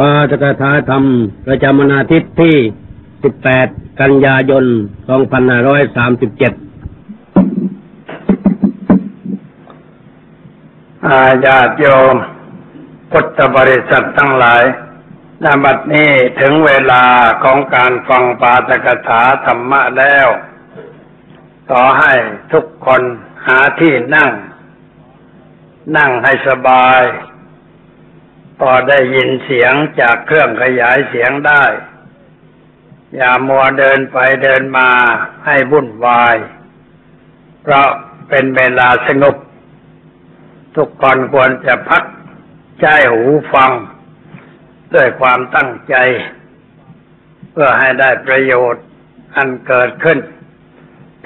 วาทกถาธรรมประจำวันอาทิตย์ที่18กันยายน2537ญาติโยมพุทธบริษัททั้งหลายณบัดนี้ถึงเวลาของการฟังปาฐกถาธรรมะแล้วขอให้ทุกคนหาที่นั่งนั่งให้สบายพอได้ยินเสียงจากเครื่องขยายเสียงได้อย่ามัวเดินไปเดินมาให้วุ่นวายเพราะเป็นเวลาสงบทุกคนควรจะพักใจหูฟังด้วยความตั้งใจเพื่อให้ได้ประโยชน์อันเกิดขึ้น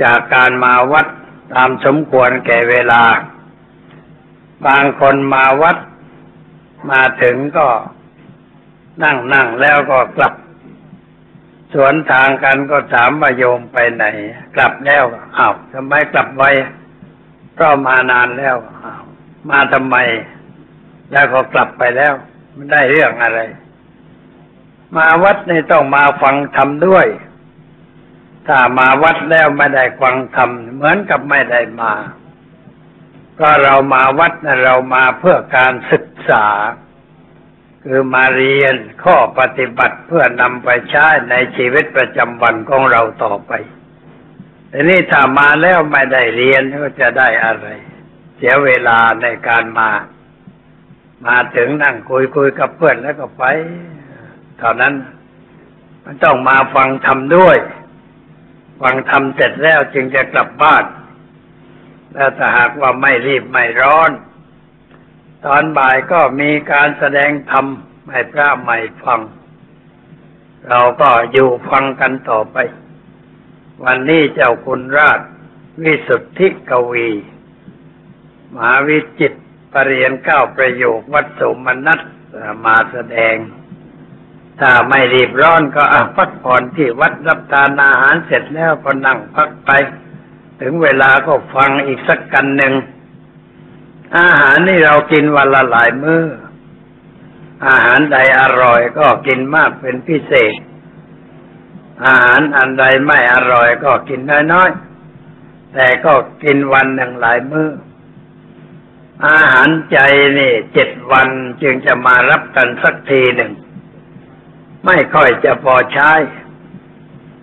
จากการมาวัดตามสมควรแก่เวลาบางคนมาวัดมาถึงก็นั่งแล้วก็กลับสวนทางกันก็ถามว่าโยมไปไหนกลับแล้วอ้าวทำไมกลับไวก็มานานแล้วมาทำไมแล้วก็กลับไปแล้วมันได้เรื่องอะไรมาวัดนี่ต้องมาฟังธรรมด้วยถ้ามาวัดแล้วไม่ได้ฟังธรรมเหมือนกับไม่ได้มาก็เรามาวัดนะเรามาเพื่อการศึกษาคือมาเรียนข้อปฏิบัติเพื่อนำไปใช้ในชีวิตประจำวันของเราต่อไปทีนี้ถ้ามาแล้วไม่ได้เรียนก็จะได้อะไรเสียเวลาในการมาถึงนั่งคุยกับเพื่อนแล้วก็ไปเท่านั้นมันต้องมาฟังธรรมด้วยฟังธรรมเสร็จแล้วจึงจะกลับบ้านแล้วถ้าหากว่าไม่รีบไม่ร้อนตอนบ่ายก็มีการแสดงธรรมให้พระใหม่ฟังเราก็อยู่ฟังกันต่อไปวันนี้เจ้าคุณราชวิสุทธิกวีมหาวิจิตรประเรียนเก้าประโยควัดสมนัสมาแสดงถ้าไม่รีบร้อนก็พักผ่อนที่วัดรับทานอาหารเสร็จแล้วก็นั่งพักไปถึงเวลาก็ฟังอีกสักกันหนึ่งอาหารนี่เรากินวันละหลายมื้ออาหารใดอร่อยก็กินมากเป็นพิเศษอาหารอันใดไม่อร่อยก็กินน้อยๆแต่ก็กินวันหนึ่งหลายมื้ออาหารใจนี่7 วันจึงจะมารับกันสักทีหนึ่งไม่ค่อยจะพอใช้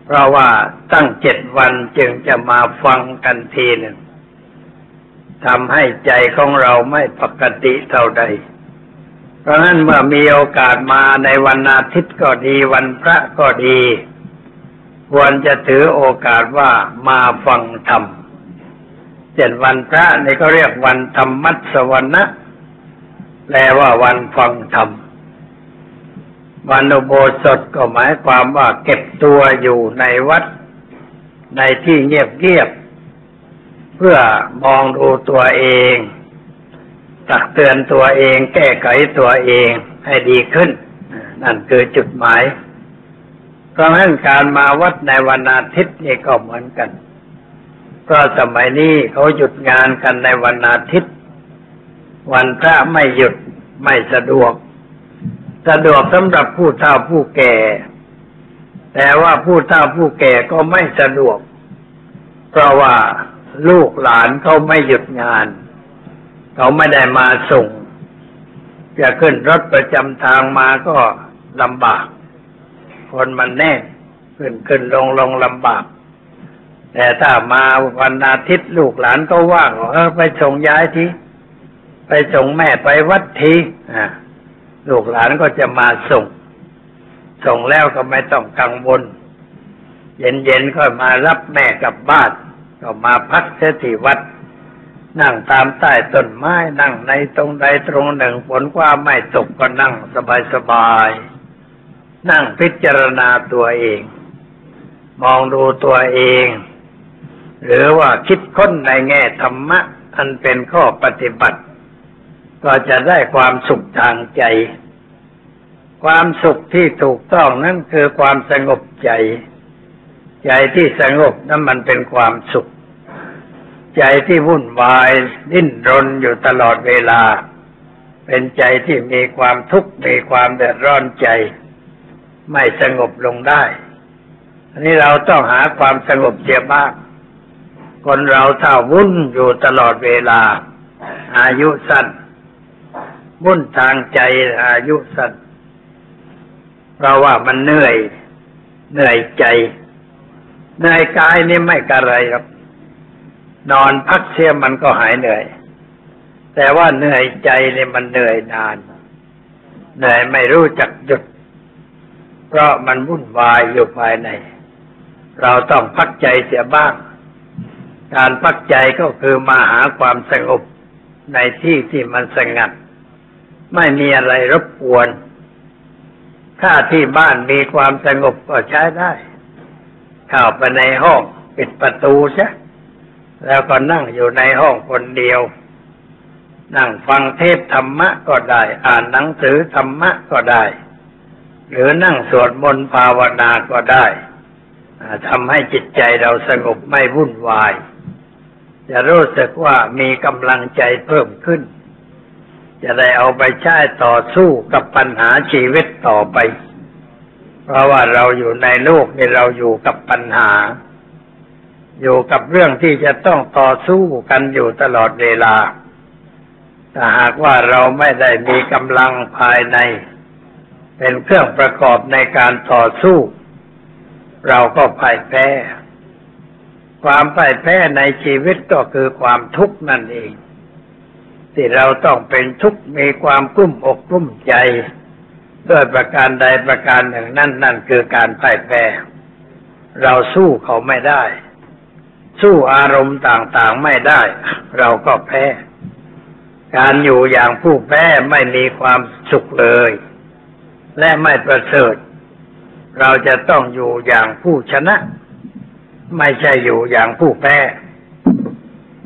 เพราะว่าตั้ง7 วันจึงจะมาฟังกันทีหนึ่งทำให้ใจของเราไม่ปกติเท่าใดเพราะนั้นเมื่อมีโอกาสมาในวันอาทิตย์ก็ดีวันพระก็ดีควรจะถือโอกาสว่ามาฟังธรรมเจ็ดวันพระนี่ก็เรียกวันธรรมัสวนะแปลว่าวันฟังธรรมวันอุโบสถก็หมายความว่าเก็บตัวอยู่ในวัดในที่เงียบๆเพื่อมองดูตัวเองตักเตือนตัวเองแก้ไขตัวเองให้ดีขึ้นนั่นคือจุดหมายเพราะฉะนั้นการมาวัดในวันอาทิตย์นี่ก็เหมือนกันเพราะสมัยนี้เขาหยุดงานกันในวันอาทิตย์วันพระไม่หยุดไม่สะดวกสำหรับผู้เฒ่าผู้แก่แต่ว่าผู้เฒ่าผู้แก่ก็ไม่สะดวกเพราะว่าลูกหลานเขาไม่หยุดงานเขาไม่ได้มาส่งจะขึ้นรถประจำทางมาก็ลำบากคนมันแน่นขึ้นลงลำบากแต่ถ้ามาวันอาทิตย์ลูกหลานก็ว่างไปส่งย้ายทีไปส่งแม่ไปวัดทีลูกหลานก็จะมาส่งแล้วก็ไม่ต้องกังวลเย็นๆก็มารับแม่กลับบ้านก็มาพักที่วัดนั่งตามใต้ต้นไม้นั่งในตรงใดตรงหนึ่งฝนว่าไม่ตกก็นั่งสบายๆนั่งพิจารณาตัวเองมองดูตัวเองหรือว่าคิดค้นในแง่ธรรมะอันเป็นข้อปฏิบัติก็จะได้ความสุขทางใจความสุขที่ถูกต้องนั่นคือความสงบใจที่สงบนั้นมันเป็นความสุขใจที่วุ่นวายดิ้นรนอยู่ตลอดเวลา เป็นใจที่มีความทุกข์มีความเดือดร้อนใจไม่สงบลงได้อันนี้เราต้องหาความสงบเสียบ้างคนเราถ้าวุ่นอยู่ตลอดเวลาอายุสั้นวุ่นทางใจอายุสั้นเพราะว่ามันเหนื่อยใจเหนื่อยกายนี่ไม่กระไรครับนอนพักเสียมันก็หายเหนื่อยแต่ว่าเหนื่อยใจเนี่ยมันเหนื่อยนานเหนื่อยไม่รู้จักหยุดเพราะมันวุ่นวายอยู่ภายในเราต้องพักใจเสียบ้างการพักใจก็คือมาหาความสงบในที่ที่มันสงัดไม่มีอะไรรบกวนถ้าที่บ้านมีความสงบก็ใช้ได้เข้าไปในห้องปิดประตูซะแล้วก็นั่งอยู่ในห้องคนเดียวนั่งฟังเทศธรรมะก็ได้อ่านหนังสือธรรมะก็ได้หรือนั่งสวดมนต์ภาวนาก็ได้ทำให้จิตใจเราสงบไม่วุ่นวายจะรู้สึกว่ามีกำลังใจเพิ่มขึ้นจะได้เอาไปใช้ต่อสู้กับปัญหาชีวิตต่อไปเพราะว่าเราอยู่ในโลกนี่เราอยู่กับปัญหาอยู่กับเรื่องที่จะต้องต่อสู้กันอยู่ตลอดเวลาแต่หากว่าเราไม่ได้มีกำลังภายในเป็นเครื่องประกอบในการต่อสู้เราก็พ่ายแพ้ความพ่ายแพ้ในชีวิตก็คือความทุกข์นั่นเองที่เราต้องเป็นทุกข์มีความกลุ้มอกกลุ้มใจด้วยประการใดประการหนึ่งนั่นคือการพ่ายแพ้เราสู้เขาไม่ได้สู้อารมณ์ต่างๆไม่ได้เราก็แพ้การอยู่อย่างผู้แพ้ไม่มีความสุขเลยและไม่ประเสริฐเราจะต้องอยู่อย่างผู้ชนะไม่ใช่อยู่อย่างผู้แพ้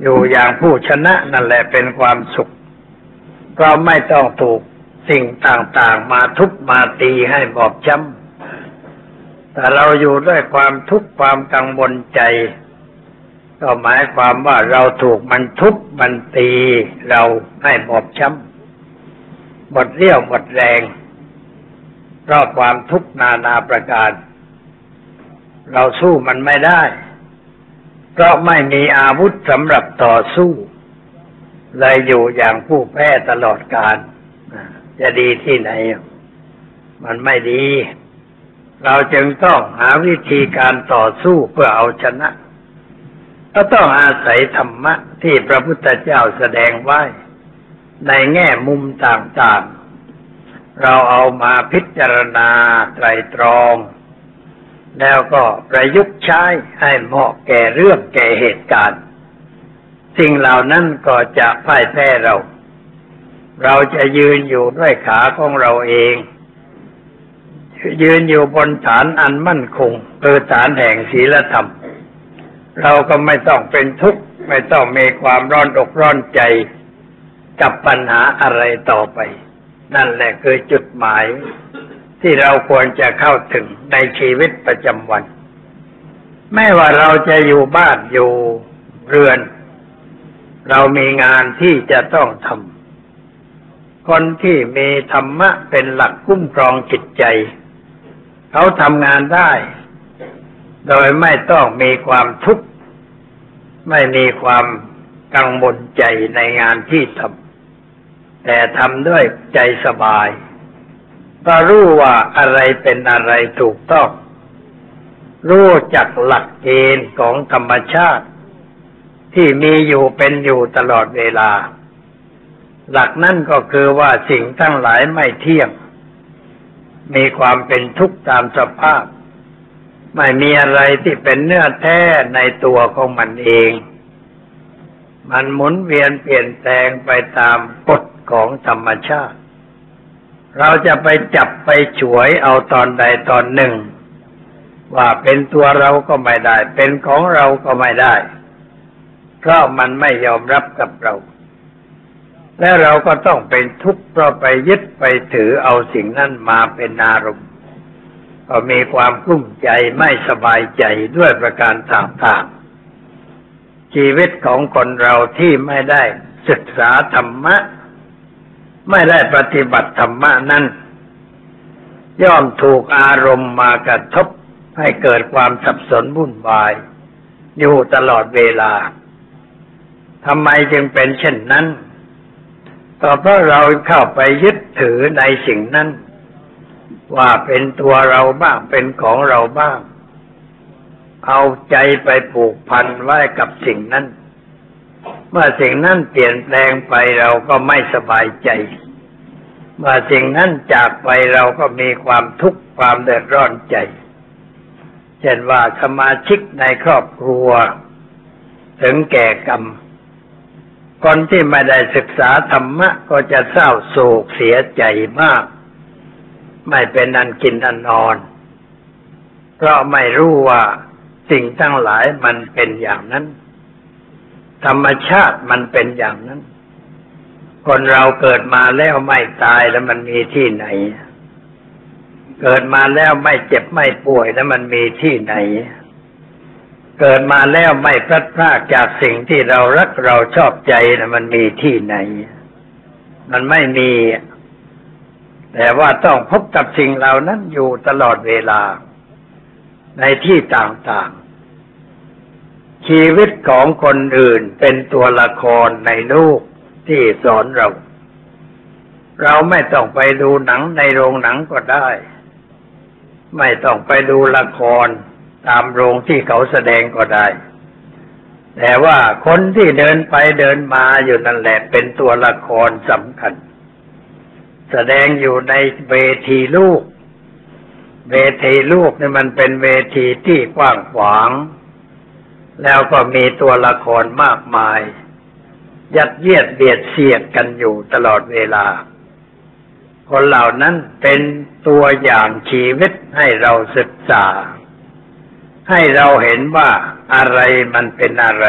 อยู่อย่างผู้ชนะนั่นแหละเป็นความสุขก็ไม่ต้องถูกสิ่งต่างๆมาทุบมาตีให้บอบช้ำแต่เราอยู่ด้วยความทุกข์ความกังวลใจก็หมายความว่าเราถูกมันทุบมันตีเราให้บอบช้ำหมดเรี่ยวหมดแรงเพราะความทุกข์นานาประการเราสู้มันไม่ได้เพราะไม่มีอาวุธสำหรับต่อสู้เลยอยู่อย่างผู้แพ้ตลอดกาลจะดีที่ไหนมันไม่ดีเราจึงต้องหาวิธีการต่อสู้เพื่อเอาชนะก็ต้องอาศัยธรรมะที่พระพุทธเจ้าแสดงไว้ในแง่มุมต่างๆเราเอามาพิจารณาไตร่ตรองแล้วก็ประยุกต์ใช้ให้เหมาะแก่เรื่องแก่เหตุการณ์สิ่งเหล่านั้นก็จะพ่ายแพ้เราจะยืนอยู่ด้วยขาของเราเองยืนอยู่บนฐานอันมั่นคงคือฐานแห่งศีลธรรมเราก็ไม่ต้องเป็นทุกข์ไม่ต้องมีความร้อนอกร้อนใจกับปัญหาอะไรต่อไปนั่นแหละคือจุดหมายที่เราควรจะเข้าถึงในชีวิตประจำวันแม้ว่าเราจะอยู่บ้านอยู่เรือนเรามีงานที่จะต้องทำคนที่มีธรรมะเป็นหลักคุ้มครองจิตใจเขาทำงานได้โดยไม่ต้องมีความทุกข์ไม่มีความกังวลใจในงานที่ทำแต่ทำด้วยใจสบายก็รู้ว่าอะไรเป็นอะไรถูกต้องรู้จักหลักเกณฑ์ของธรรมชาติที่มีอยู่เป็นอยู่ตลอดเวลาหลักนั่นก็คือว่าสิ่งทั้งหลายไม่เที่ยงมีความเป็นทุกข์ตามสภาพไม่มีอะไรที่เป็นเนื้อแท้ในตัวของมันเองมันหมุนเวียนเปลี่ยนแปลงไปตามกฎของธรรมชาติเราจะไปจับไปฉวยเอาตอนใดตอนหนึ่งว่าเป็นตัวเราก็ไม่ได้เป็นของเราก็ไม่ได้เพราะมันไม่ยอมรับกับเราและเราก็ต้องเป็นทุกข์เพราะไปยึดไปถือเอาสิ่งนั้นมาเป็นอารมณ์ก็มีความกลุ้มใจไม่สบายใจด้วยประการต่างๆชีวิตของคนเราที่ไม่ได้ศึกษาธรรมะ ไม่ได้ปฏิบัติธรรมะนั้นย่อมถูกอารมณ์มากระทบให้เกิดความสับสนวุ่นวายอยู่ตลอดเวลาทำไมจึงเป็นเช่นนั้นก็เพราะเราเข้าไปยึดถือในสิ่งนั้นว่าเป็นตัวเราบ้างเป็นของเราบ้างเอาใจไปผูกพันไว้กับสิ่งนั้นเมื่อสิ่งนั้นเปลี่ยนแปลงไปเราก็ไม่สบายใจเมื่อสิ่งนั้นจากไปเราก็มีความทุกข์ความเดือดร้อนใจเช่นว่าสมาชิกในครอบครัวถึงแก่กรรมคนที่ไม่ได้ศึกษาธรรมะก็จะเศร้าโศกเสียใจมากไม่เป็นอันกินอันนอนเพราะไม่รู้ว่าสิ่งทั้งหลายมันเป็นอย่างนั้นธรรมชาติมันเป็นอย่างนั้นคนเราเกิดมาแล้วไม่ตายแล้วมันมีที่ไหนเกิดมาแล้วไม่เจ็บไม่ป่วยแล้วมันมีที่ไหนเกิดมาแล้วไม่พลัดพรากจากสิ่งที่เรารักเราชอบใจนะมันมีที่ไหนมันไม่มีแต่ว่าต้องพบกับสิ่งเหล่านั้นอยู่ตลอดเวลาในที่ต่างๆชีวิตของคนอื่นเป็นตัวละครในโลกที่สอนเราเราไม่ต้องไปดูหนังในโรงหนังก็ได้ไม่ต้องไปดูละครตามโรงที่เขาแสดงก็ได้แต่ว่าคนที่เดินไปเดินมาอยู่นั่นแหละเป็นตัวละครสำคัญแสดงอยู่ในเวทีโลกเวทีโลกนี่มันเป็นเวทีที่กว้างขวางแล้วก็มีตัวละครมากมายยัดเยียดเบียดเสียดกันอยู่ตลอดเวลาคนเหล่านั้นเป็นตัวอย่างชีวิตให้เราศึกษาให้เราเห็นว่าอะไรมันเป็นอะไร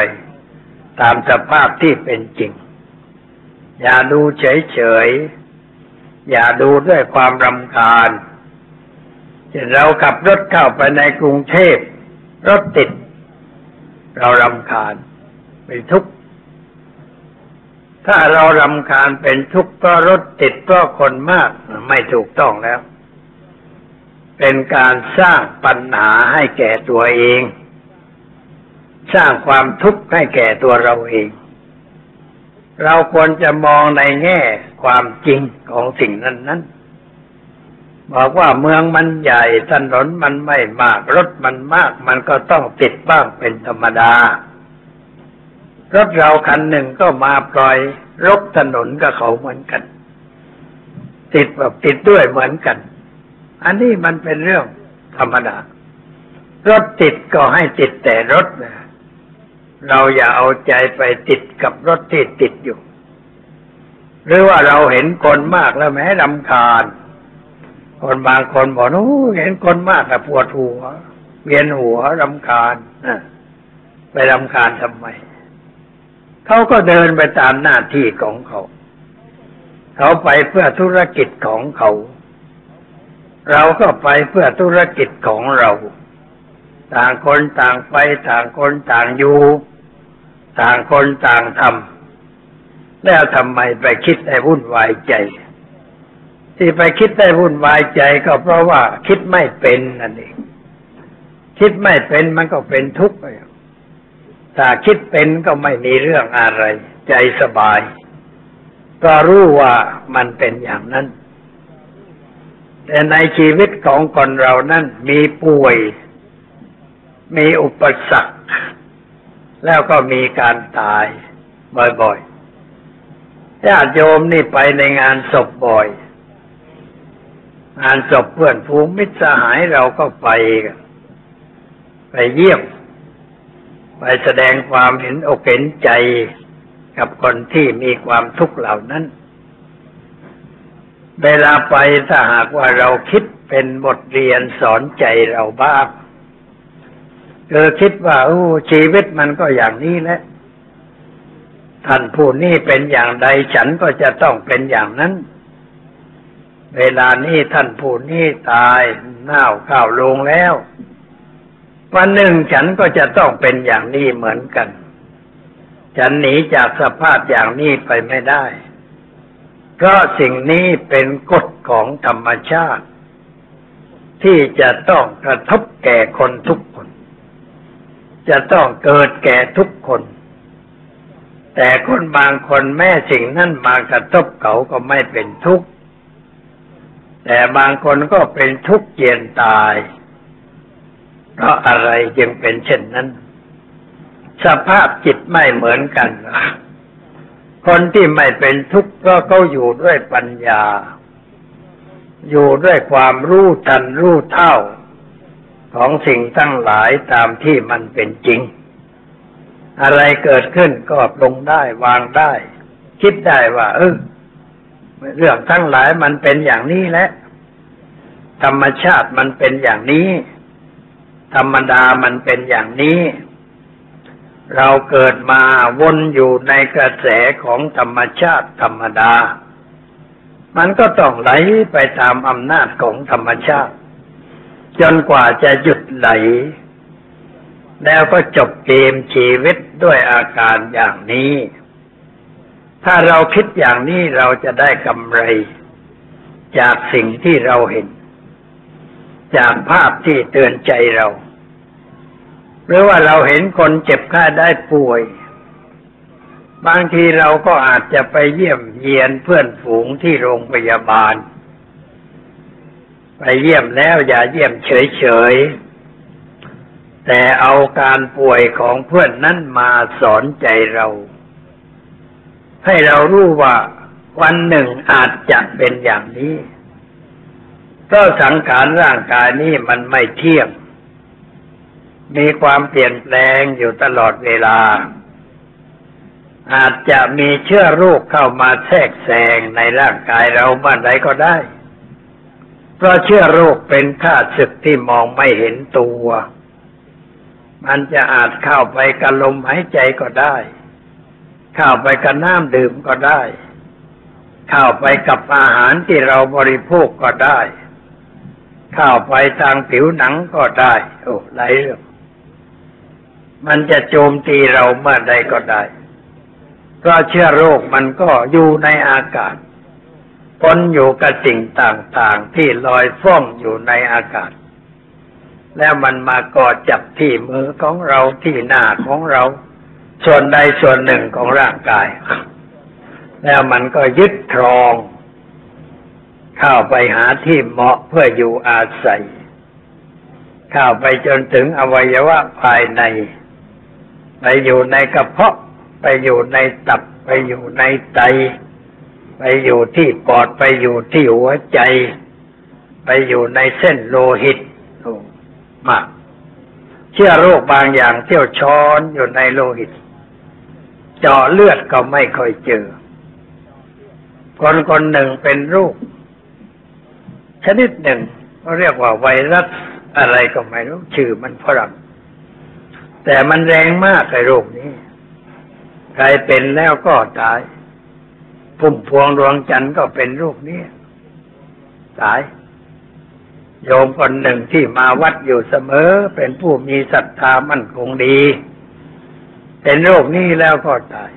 ตามสภาพที่เป็นจริงอย่าดูเฉยๆอย่าดูด้วยความรำคาญเช่นเราขับรถเข้าไปในกรุงเทพรถติดเรารำคาญเป็นทุกข์ถ้าเรารำคาญเป็นทุกข์ก็รถติดก็คนมากไม่ถูกต้องแล้วเป็นการสร้างปัญหาให้แก่ตัวเองสร้างความทุกข์ให้แก่ตัวเราเองเราควรจะมองในแง่ความจริงของสิ่งนั้นๆบอกว่าเมืองมันใหญ่ถนนมันไม่มากรถมันมากมันก็ต้องติดบ้างเป็นธรรมดารถเราคันหนึ่งก็มาปล่อยรกถนนกับเขาเหมือนกันติดแบบติดด้วยเหมือนกันอันนี้มันเป็นเรื่องธรรมดารถติดก็ให้ติดแต่รถนะเราอย่าเอาใจไปติดกับรถที่ติดอยู่หรือว่าเราเห็นคนมากแล้วแม้รำคาญคนบางคนบอกโอ้เห็นคนมากแต่ปวดหัวเวียนหัวรำคาญไปรำคาญทำไมเขาก็เดินไปตามหน้าที่ของเขาเขาไปเพื่อธุรกิจของเขาเราก็ไปเพื่อธุรกิจของเราต่างคนต่างไปต่างคนต่างอยู่ต่างคนต่างทำแล้วทำไมไปคิดให้วุ่นวายใจที่ไปคิดให้วุ่นวายใจก็เพราะว่าคิดไม่เป็นนั่นเองคิดไม่เป็นมันก็เป็นทุกข์ถ้าคิดเป็นก็ไม่มีเรื่องอะไรใจสบายก็รู้ว่ามันเป็นอย่างนั้นแต่ในชีวิตของคนเรานั้นมีป่วยมีอุปสรรคแล้วก็มีการตายบ่อยๆญาติโยมนี่ไปในงานศพบ่อยงานศพเพื่อนฝูงมิตรสหายเราก็ไปเยี่ยมไปแสดงความเห็นอกเห็นใจกับคนที่มีความทุกข์เหล่านั้นเวลาไปถ้าหากว่าเราคิดเป็นบทเรียนสอนใจเราบ้างคิดว่าโอ้ชีวิตมันก็อย่างนี้แหละท่านผู้นี้เป็นอย่างใดฉันก็จะต้องเป็นอย่างนั้นเวลานี้ท่านผู้นี้ตายเน่าเข่าลงแล้ววันหนึ่งฉันก็จะต้องเป็นอย่างนี้เหมือนกันฉันหนีจากสภาพอย่างนี้ไปไม่ได้ เพราะสิ่งนี้เป็นกฎของธรรมชาติที่จะต้องกระทบแก่คนทุกคนจะต้องเกิดแก่ทุกคนแต่คนบางคนแม้สิ่งนั้นมากระทบเขาก็ไม่เป็นทุกข์แต่บางคนก็เป็นทุกข์เจียนตายเพราะอะไรจึงเป็นเช่นนั้นสภาพจิตไม่เหมือนกันคนที่ไม่เป็นทุกข์ก็เขาอยู่ด้วยปัญญาอยู่ด้วยความรู้ทันรู้เท่าของสิ่งทั้งหลายตามที่มันเป็นจริงอะไรเกิดขึ้นก็ปรงได้วางได้คิดได้ว่าเรื่องทั้งหลายมันเป็นอย่างนี้แหละธรรมชาติมันเป็นอย่างนี้ธรรมดามันเป็นอย่างนี้เราเกิดมาวนอยู่ในกระแสของธรรมชาติธรรมดามันก็ต้องไหลไปตามอำนาจของธรรมชาติจนกว่าจะหยุดไหลแล้วก็จบเกมชีวิตด้วยอาการอย่างนี้ถ้าเราคิดอย่างนี้เราจะได้กำไรจากสิ่งที่เราเห็นจากภาพที่เตือนใจเราหรือว่าเราเห็นคนเจ็บไข้ได้ป่วยบางทีเราก็อาจจะไปเยี่ยมเยียนเพื่อนฝูงที่โรงพยาบาลไปเยี่ยมแล้วอย่าเยี่ยมเฉยๆแต่เอาการป่วยของเพื่อนนั้นมาสอนใจเราให้เรารู้ว่าวันหนึ่งอาจจะเป็นอย่างนี้ก็สังขารร่างกายนี้มันไม่เที่ยงมีความเปลี่ยนแปลงอยู่ตลอดเวลาอาจจะมีเชื้อโรคเข้ามาแทรกแซงในร่างกายเราเมื่อใดก็ได้เพราะเชื้อโรคเป็นข้าศึกที่มองไม่เห็นตัวมันจะอาจเข้าไปกับลมหายใจก็ได้เข้าไปกับน้ำดื่มก็ได้เข้าไปกับอาหารที่เราบริโภคก็ได้เข้าไปทางผิวหนังก็ได้หลายเรื่องมันจะโจมตีเราเมื่อใดก็ได้เพราะเชื้อโรคมันก็อยู่ในอากาศปนอยู่กับสิ่งต่างๆที่ลอยฟ้องอยู่ในอากาศแล้วมันมาเกาะจับที่มือของเราที่หน้าของเราส่วนใดส่วนหนึ่งของร่างกายแล้วมันก็ยึดครองเข้าไปหาที่เหมาะเพื่ออยู่อาศัยเข้าไปจนถึงอวัยวะภายในไปอยู่ในกระเพาะไปอยู่ในตับไปอยู่ในไตไปอยู่ที่ปอดไปอยู่ที่หัวใจไปอยู่ในเส้นโลหิตมากเชื้อโรคบางอย่างเที่ยวช้อนอยู่ในโลหิตเจาะเลือดก็ไม่ค่อยเจอคนคนหนึ่งเป็นโรคชนิดหนึ่งเขาเรียกว่าไวรัสอะไรก็ไม่รู้ชื่อมันฝรั่งแต่มันแรงมากไอ้โรคนี้ใครเป็นแล้วก็ตายพุ่มพวงดวงจันทร์ก็เป็นโรคนี้ตายโยมคนหนึ่งที่มาวัดอยู่เสมอเป็นผู้มีศรัทธามั่นคงดีเป็นโรคนี้แล้วก็ตาย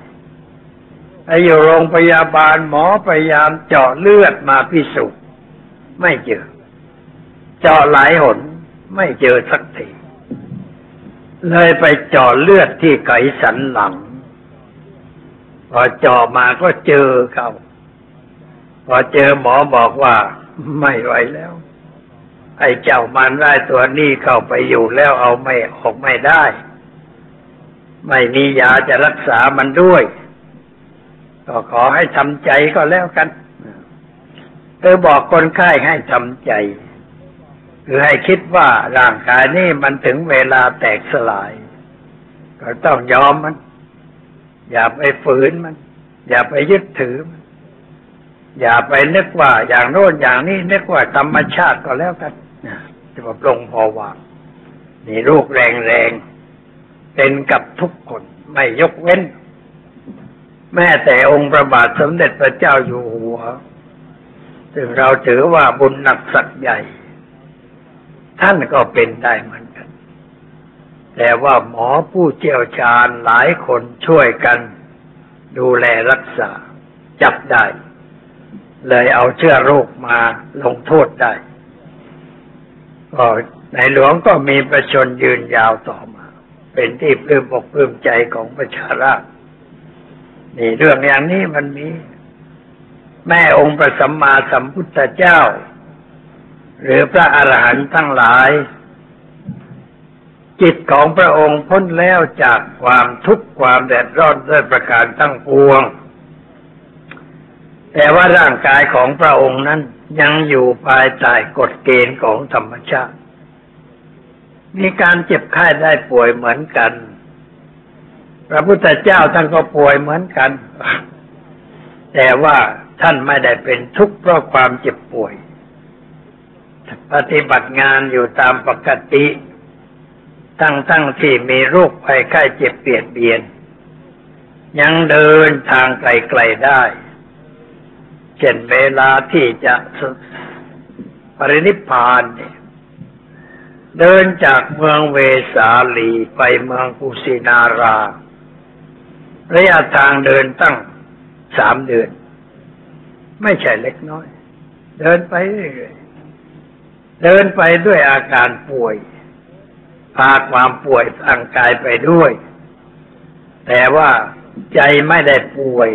ไอ้อยู่โรงพยาบาลหมอพยายามเจาะเลือดมาพิสูจน์ไม่เจอเจาะหลายหนไม่เจอสักทีเลยไปเจาะเลือดที่ไขสันหลังพอเจาะมาก็เจอเขาพอเจอหมอบอกว่าไม่ไหวแล้วไอ้เจ้ามันร้ายตัวนี้เข้าไปอยู่แล้วเอาไม่ออกไม่ได้ไม่มียาจะรักษามันด้วยก็ขอให้ทำใจก็แล้วกันเธอบอกคนไข้ให้ทำใจคือให้คิดว่าร่างกายนี่มันถึงเวลาแตกสลายก็ต้องยอมมันอย่าไปฝืนมันอย่าไปยึดถือมันอย่าไปนึกว่าอย่างโน้นอย่างนี้นึกว่าธรรมชาติก็แล้วกันจะมาปลงพอวางนี่โรคแรงๆเป็นกับทุกคนไม่ยกเว้นแม้แต่องค์พระบาทสมเด็จพระเจ้าอยู่หัวซึ่งเราถือว่าบุญหนักสักใหญ่ท่านก็เป็นได้เหมือนกันแต่ว่าหมอผู้เชี่ยวชาญหลายคนช่วยกันดูแลรักษาจับได้ เลยเอาเชื้อโรคมาลงโทษได้ก็ในหลวงก็มีประชนยืนยาวต่อมาเป็นที่ปลื้มอกปลื้มใจของประชาราษฎร์นี่เรื่องอย่างนี้มันมีแม่องค์พระสัมมาสัมพุทธเจ้าหรือพระอรหันต์ทั้งหลายจิตของพระองค์พ้นแล้วจากความทุกข์ความแดดร้อนด้วยประการทั้งปวงแต่ว่าร่างกายของพระองค์นั้นยังอยู่ภายใต้กฎเกณฑ์ของธรรมชาติมีการเจ็บไข้ได้ป่วยเหมือนกันพระพุทธเจ้าท่านก็ป่วยเหมือนกันแต่ว่าท่านไม่ได้เป็นทุกข์เพราะความเจ็บป่วยปฏิบัติงานอยู่ตามปกติทั้งที่มีโรคภัยไข้เจ็บเบียดเบียนยังเดินทางไกลๆได้เช่นเวลาที่จะปรินิพพานเดินจากเมืองเวสาลีไปเมืองกุสินาราระยะทางเดินตั้ง3 เดือนไม่ใช่เล็กน้อยเดินไปเรื่อยๆเดินไปด้วยอาการป่วยพาความป่วยทางกายไปด้วยแต่ว่าใจไม่ได้ป่วย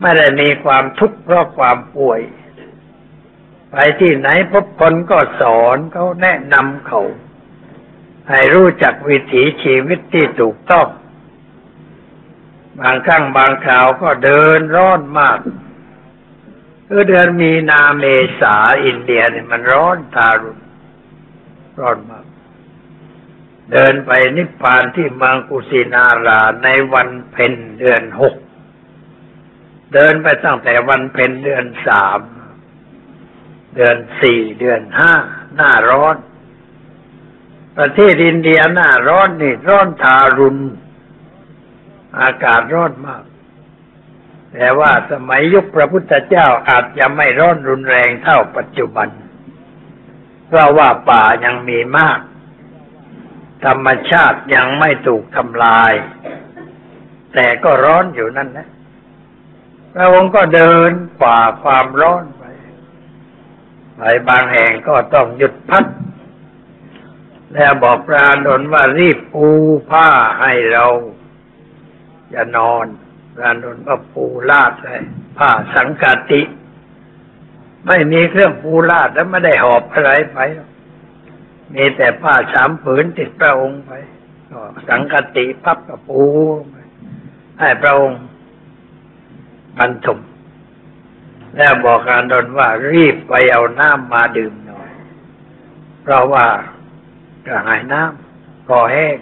ไม่ได้มีความทุกข์เพราะความป่วยไปที่ไหนพบคนก็สอนเขาแนะนำเขาให้รู้จักวิถีชีวิตที่ถูกต้องบางครั้งบางคราวก็เดินร้อนมากคือเดือนมีนาเมษาอินเดียเนี่ยมันร้อนทารุณร้อนมากเดินไปนิพพานที่เมืองกุสินาราในวันเพ็ญเดือน 6เดินไปตั้งแต่วันเพ็ญเดือน 3เดือน 4เดือน 5หน้าร้อนประเทศอินเดียหน้าร้อนนี่ร้อนทารุณอากาศร้อนมากแต่ว่าสมัยยุคพระพุทธเจ้าอาจจะไม่ร้อนรุนแรงเท่าปัจจุบันเพราะว่าป่ายังมีมากธรรมชาติยังไม่ถูกทำลายแต่ก็ร้อนอยู่นั่นนะพระองค์ก็เดินฝ่าความร้อนไปบางแห่งก็ต้องหยุดพักแล้วบอกพระอานนท์ว่ารีบปูผ้าให้เราอย่านอนพระอานนท์ก็ปูลาดเลยผ้าสังกาติไม่มีเครื่องปูลาดแล้วไม่ได้หอบอะไรไปมีแต่ผ้า3 ผืนติดพระองค์ไปสังกาติพับกับปูให้พระองค์บรรทมแล้วบอกอานนท์ว่ารีบไปเอาน้ำมาดื่มหน่อยเพราะว่ากระหายน้ำคอแห้ง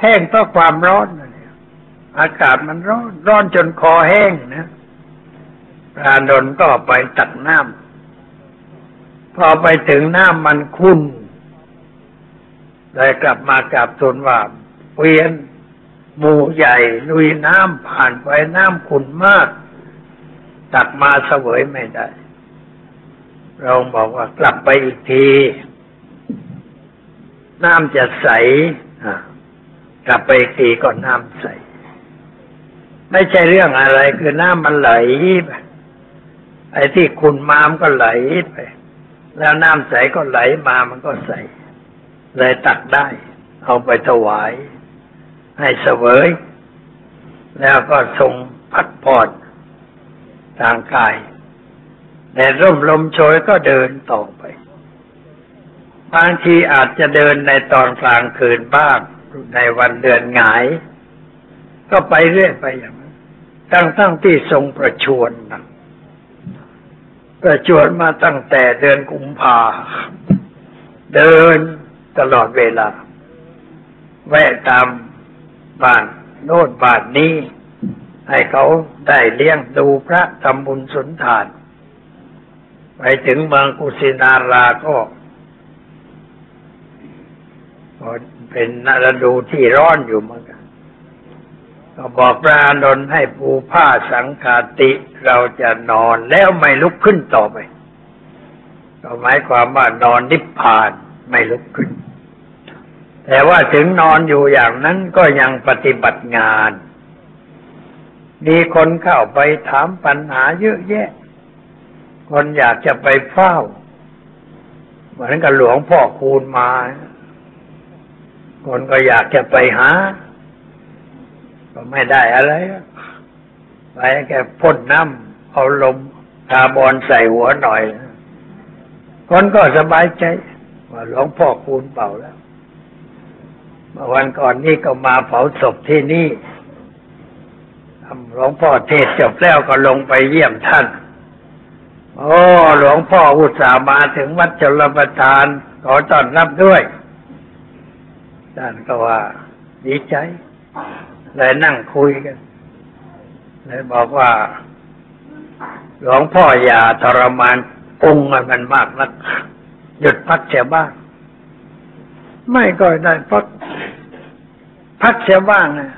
แห้งเพราะความร้อนอากาศมันร้อนร้อนจนคอแห้งนะอานนท์ก็ไปตักน้ำพอไปถึงน้ำมันขุ่นเลยกลับมากราบทูลว่าเวียนหมู่ใหญ่ลุยน้ำผ่านไปน้ำขุ่นมากตักมาเสวยไม่ได้เราบอกว่ากลับไปอีกทีน้ำจะใสกลับไปอีกทีก็น้ำใสไม่ใช่เรื่องอะไรคือน้ำมันไหลไปไอ้ที่ขุ่นมามันก็ไหลไปแล้วน้ำใสก็ไหลมามันก็ใสเลยตักได้เอาไปถวายให้เสวยแล้วก็ทรงพักผ่อนทางกายแต่ร่มลมโชยก็เดินต่อไปบางทีอาจจะเดินในตอนกลางคืนบ้างในวันเดือนหงายก็ไปเรื่อยไปอย่างนั้นตั้งที่ทรงประชวรประชวรมาตั้งแต่เดือนกุมภาเดินตลอดเวลาแวะตามบ้านโน่นบ้านนี้ให้เขาได้เลี้ยงดูพระทำบุญสุนทานไปถึงเมืองกุสินาราก็เป็นฤดูที่ร้อนอยู่เหมือนกันก็บอกพระอานนท์ให้ปูผ้าสังฆาติเราจะนอนแล้วไม่ลุกขึ้นต่อไปก็หมายความว่านอนนิพพานไม่ลุกขึ้นแต่ว่าถึงนอนอยู่อย่างนั้นก็ยังปฏิบัติงาน มีคนเข้าไปถามปัญหาเยอะแยะคนอยากจะไปเฝ้าเหมือนกับหลวงพ่อคูณมาคนก็อยากจะไปหาก็ไม่ได้อะไรไปแค่พ่นน้ำเอาลมคาร์บอนใส่หัวหน่อยคนก็สบายใจว่าหลวงพ่อคูณเป่าแล้วเมื่อวันก่อนนี่ก็มาเผาศพที่นี่หลวงพ่อเทศจบแล้วก็ลงไปเยี่ยมท่านโอ้หลวงพ่ออุตส่าห์มาถึงวัดชลประทานขอต้อนรับด้วยท่านก็ว่าดีใจเลยนั่งคุยกันเลยบอกว่าหลวงพ่ออย่าทรมานองค์มันมากนักหยุดพักเสียบ้างไม่ก็ได้พักเสียบ้างนะ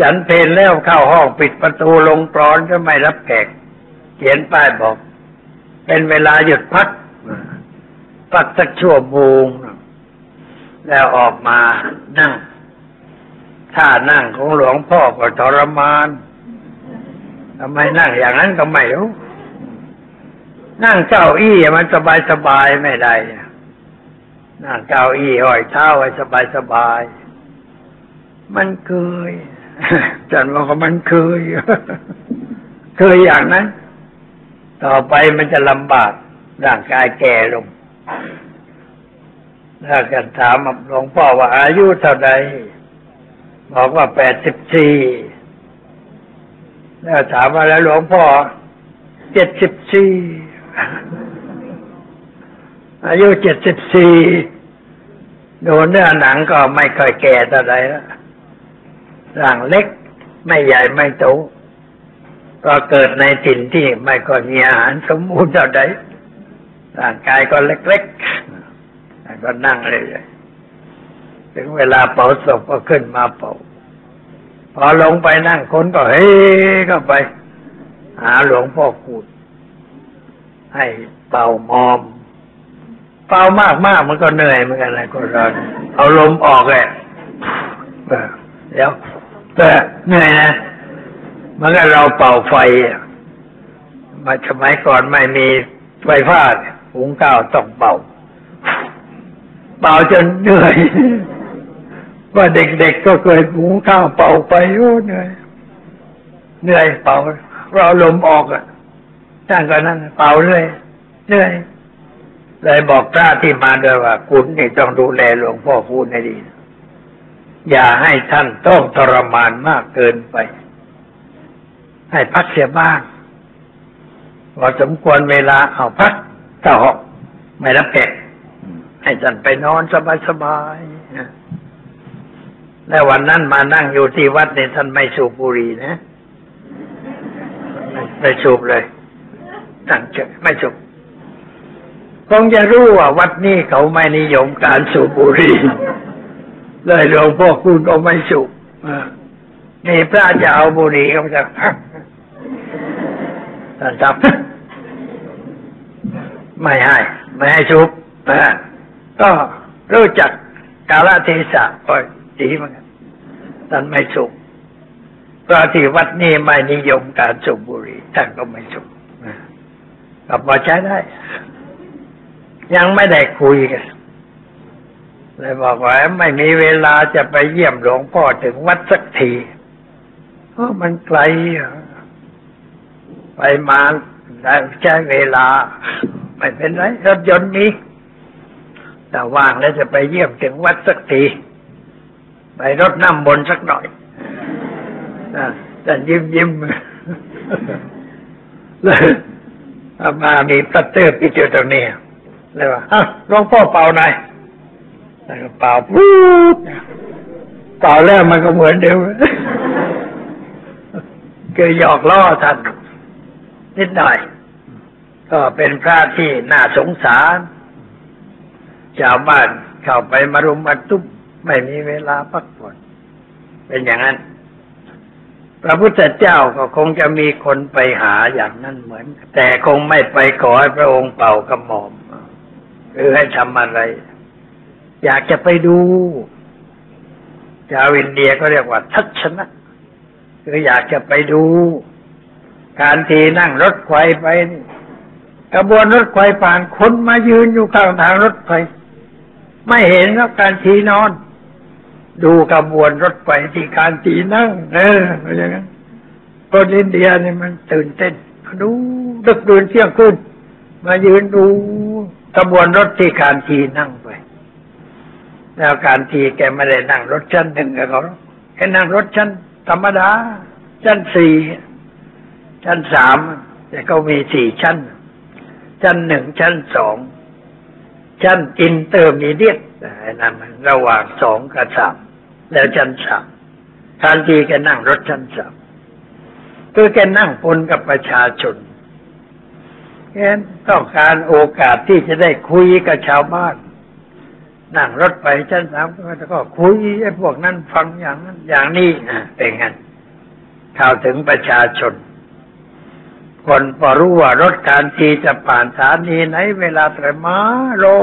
ฉันเพลแล้วเข้าห้องปิดประตูลงกรอนก็ไม่รับแขกเขียนป้ายบอกเป็นเวลาหยุดพักสักชั่วโมงแล้วออกมานั่งท่านั่งของหลวงพ่อก็ทรมานทำไมนั่งอย่างนั้นก็ไม่รู้นั่งเก้าอี้มันสบายๆไม่ได้นั่งเก้าอี้ห้อยเท้าไว้สบายๆมันเคยจันว่ามันเคยอย่างนั้นต่อไปมันจะลำบากร่างกายแก่ลงถ้ากันถามหลวงพ่อว่าอายุเท่าไหร่บอกว่า84แล้วถามว่าแล้วหลวงพ่อ74อายุ74โดนเนื้อหนังก็ไม่ค่อยแก่เท่าไหร่แล้วร่างเล็กไม่ใหญ่ไม่โตก็เกิดในถิ่นที่ไม่ค่อยมีอาหารสมบูรณ์เท่าใดร่างกายก็เล็กๆก็นั่งเลยถึงเวลาเป่าศพก็ขึ้นมาเป่าพอลงไปนั่งคนก็เฮ้เข้าไปหาหลวงพ่อคูณให้เป่ามอมเป่ามากๆมันก็เหนื่อยเหมือนกันนะคนเราเอาลมออกเลยเดี๋ยวเหนื่อยนะมันก็เราเป่าไฟมาสมัยก่อนไม่มีไฟฟ้าหุงข้าวต้องเป่าจนเหนื่อยว่าเด็กๆก็เคยหุงข้าวเป่าไปโอ้เหนื่อยเป่าเราลมออกอ่ะท่านก็นั่งเป่าเลยเหนื่อยเลยบอกพระที่มาด้วยว่าคุณนี่ต้องดูแลหลวงพ่อคุณให้ดีอย่าให้ท่านต้องทรมานมากเกินไปให้พักเสียบ้างพอสมควรเวลาเอาพักเจ้าหอกไม่รับแขกให้ท่านไปนอนสบายๆแล้ววันนั้นมานั่งอยู่ที่วัดเนี่ยท่านไม่สูบบุหรี่นะไม่สูบเลยนั่งเฉยไม่สูบคงจะรู้ว่าวัดนี้เขาไม่นิยมการสูบบุหรี่เลยหลวงพ่อคุณก็ไม่สูบนี่พระจะเอาบุหรี่เขาจะท่านจับไม่ให้สูบก็รู้จักกาลเทศะก็ดีเหมือนกันท่านไม่สูบเพราะที่วัดนี้ไม่นิยมการสูบบุหรี่ท่านก็ไม่สูบกลับมาใช้ได้ยังไม่ได้คุยกันเลยบอกว่าไม่มีเวลาจะไปเยี่ยมหลวงพ่อถึงวัดสักทีเพราะมันไกลไปมาใช้เวลาไม่เป็นไรรถยนต์มีแต่ว่างแล้วจะไปเยี่ยมถึงวัดสักทีไปรดน้ำมนต์สักหน่อยแต่ยิ้มเลยมามีพระเติบอีกอยู่ตรงนี้เลยว่าหลวงพ่อเป่าหน่อยแล้วก็เป่าปุ๊บเป่าแล้วมันก็เหมือนเดิมคือหยอกล้อท่านนิดหน่อยก็เป็นพระที่น่าสงสารชาวบ้านเข้าไปมารุมมาตุ้มไม่มีเวลาพักผ่อนเป็นอย่างนั้นพระพุทธเจ้าก็คงจะมีคนไปหาอย่างนั้นเหมือนแต่คงไม่ไปขอให้พระองค์เป่ากระหม่อมหรือให้ทำอะไรอยากจะไปดูชาวอินเดียก็เรียกว่าทัศนะ คืออยากจะไปดูการทีนั่งรถไฟไปกระบวนรถไฟผ่านคนมายืนอยู่ข้างทางรถไฟไม่เห็นแล้วการทีนอนดูกระบวนรถไฟที่การทีนั่งอย่างนั้นคนอินเดียเนี่ยมันตื่นเต้นดูดึกดื่นเที่ยงคืนมายืนดูกระบวนรถที่การทีนั่งไปแล้วการทีแกไม่ได้นั่งรถชั้นหนึ่งกับเขาแกนั่งรถชั้นธรรมดาชั้นสี่ชั้นสามแต่ก็มีสี่ชั้นชั้นหนึ่งชั้นสองชั้นอินเตอร์มีเดียตนั่นมันระหว่างสองกับสามแล้วชั้นสามการทีแกนั่งรถชั้นสามคือแกนั่งปนกับประชาชนแกต้องการโอกาสที่จะได้คุยกับชาวบ้านนั่งรถไปชั้นสามก็คุยไอ้พวกนั้นฟังอย่างนั้นอย่างนี้เป็นงั้นข่าวถึงประชาชนคนพอรู้ว่ารถการทีจะผ่านสถานีไหนเวลาไตรมารอ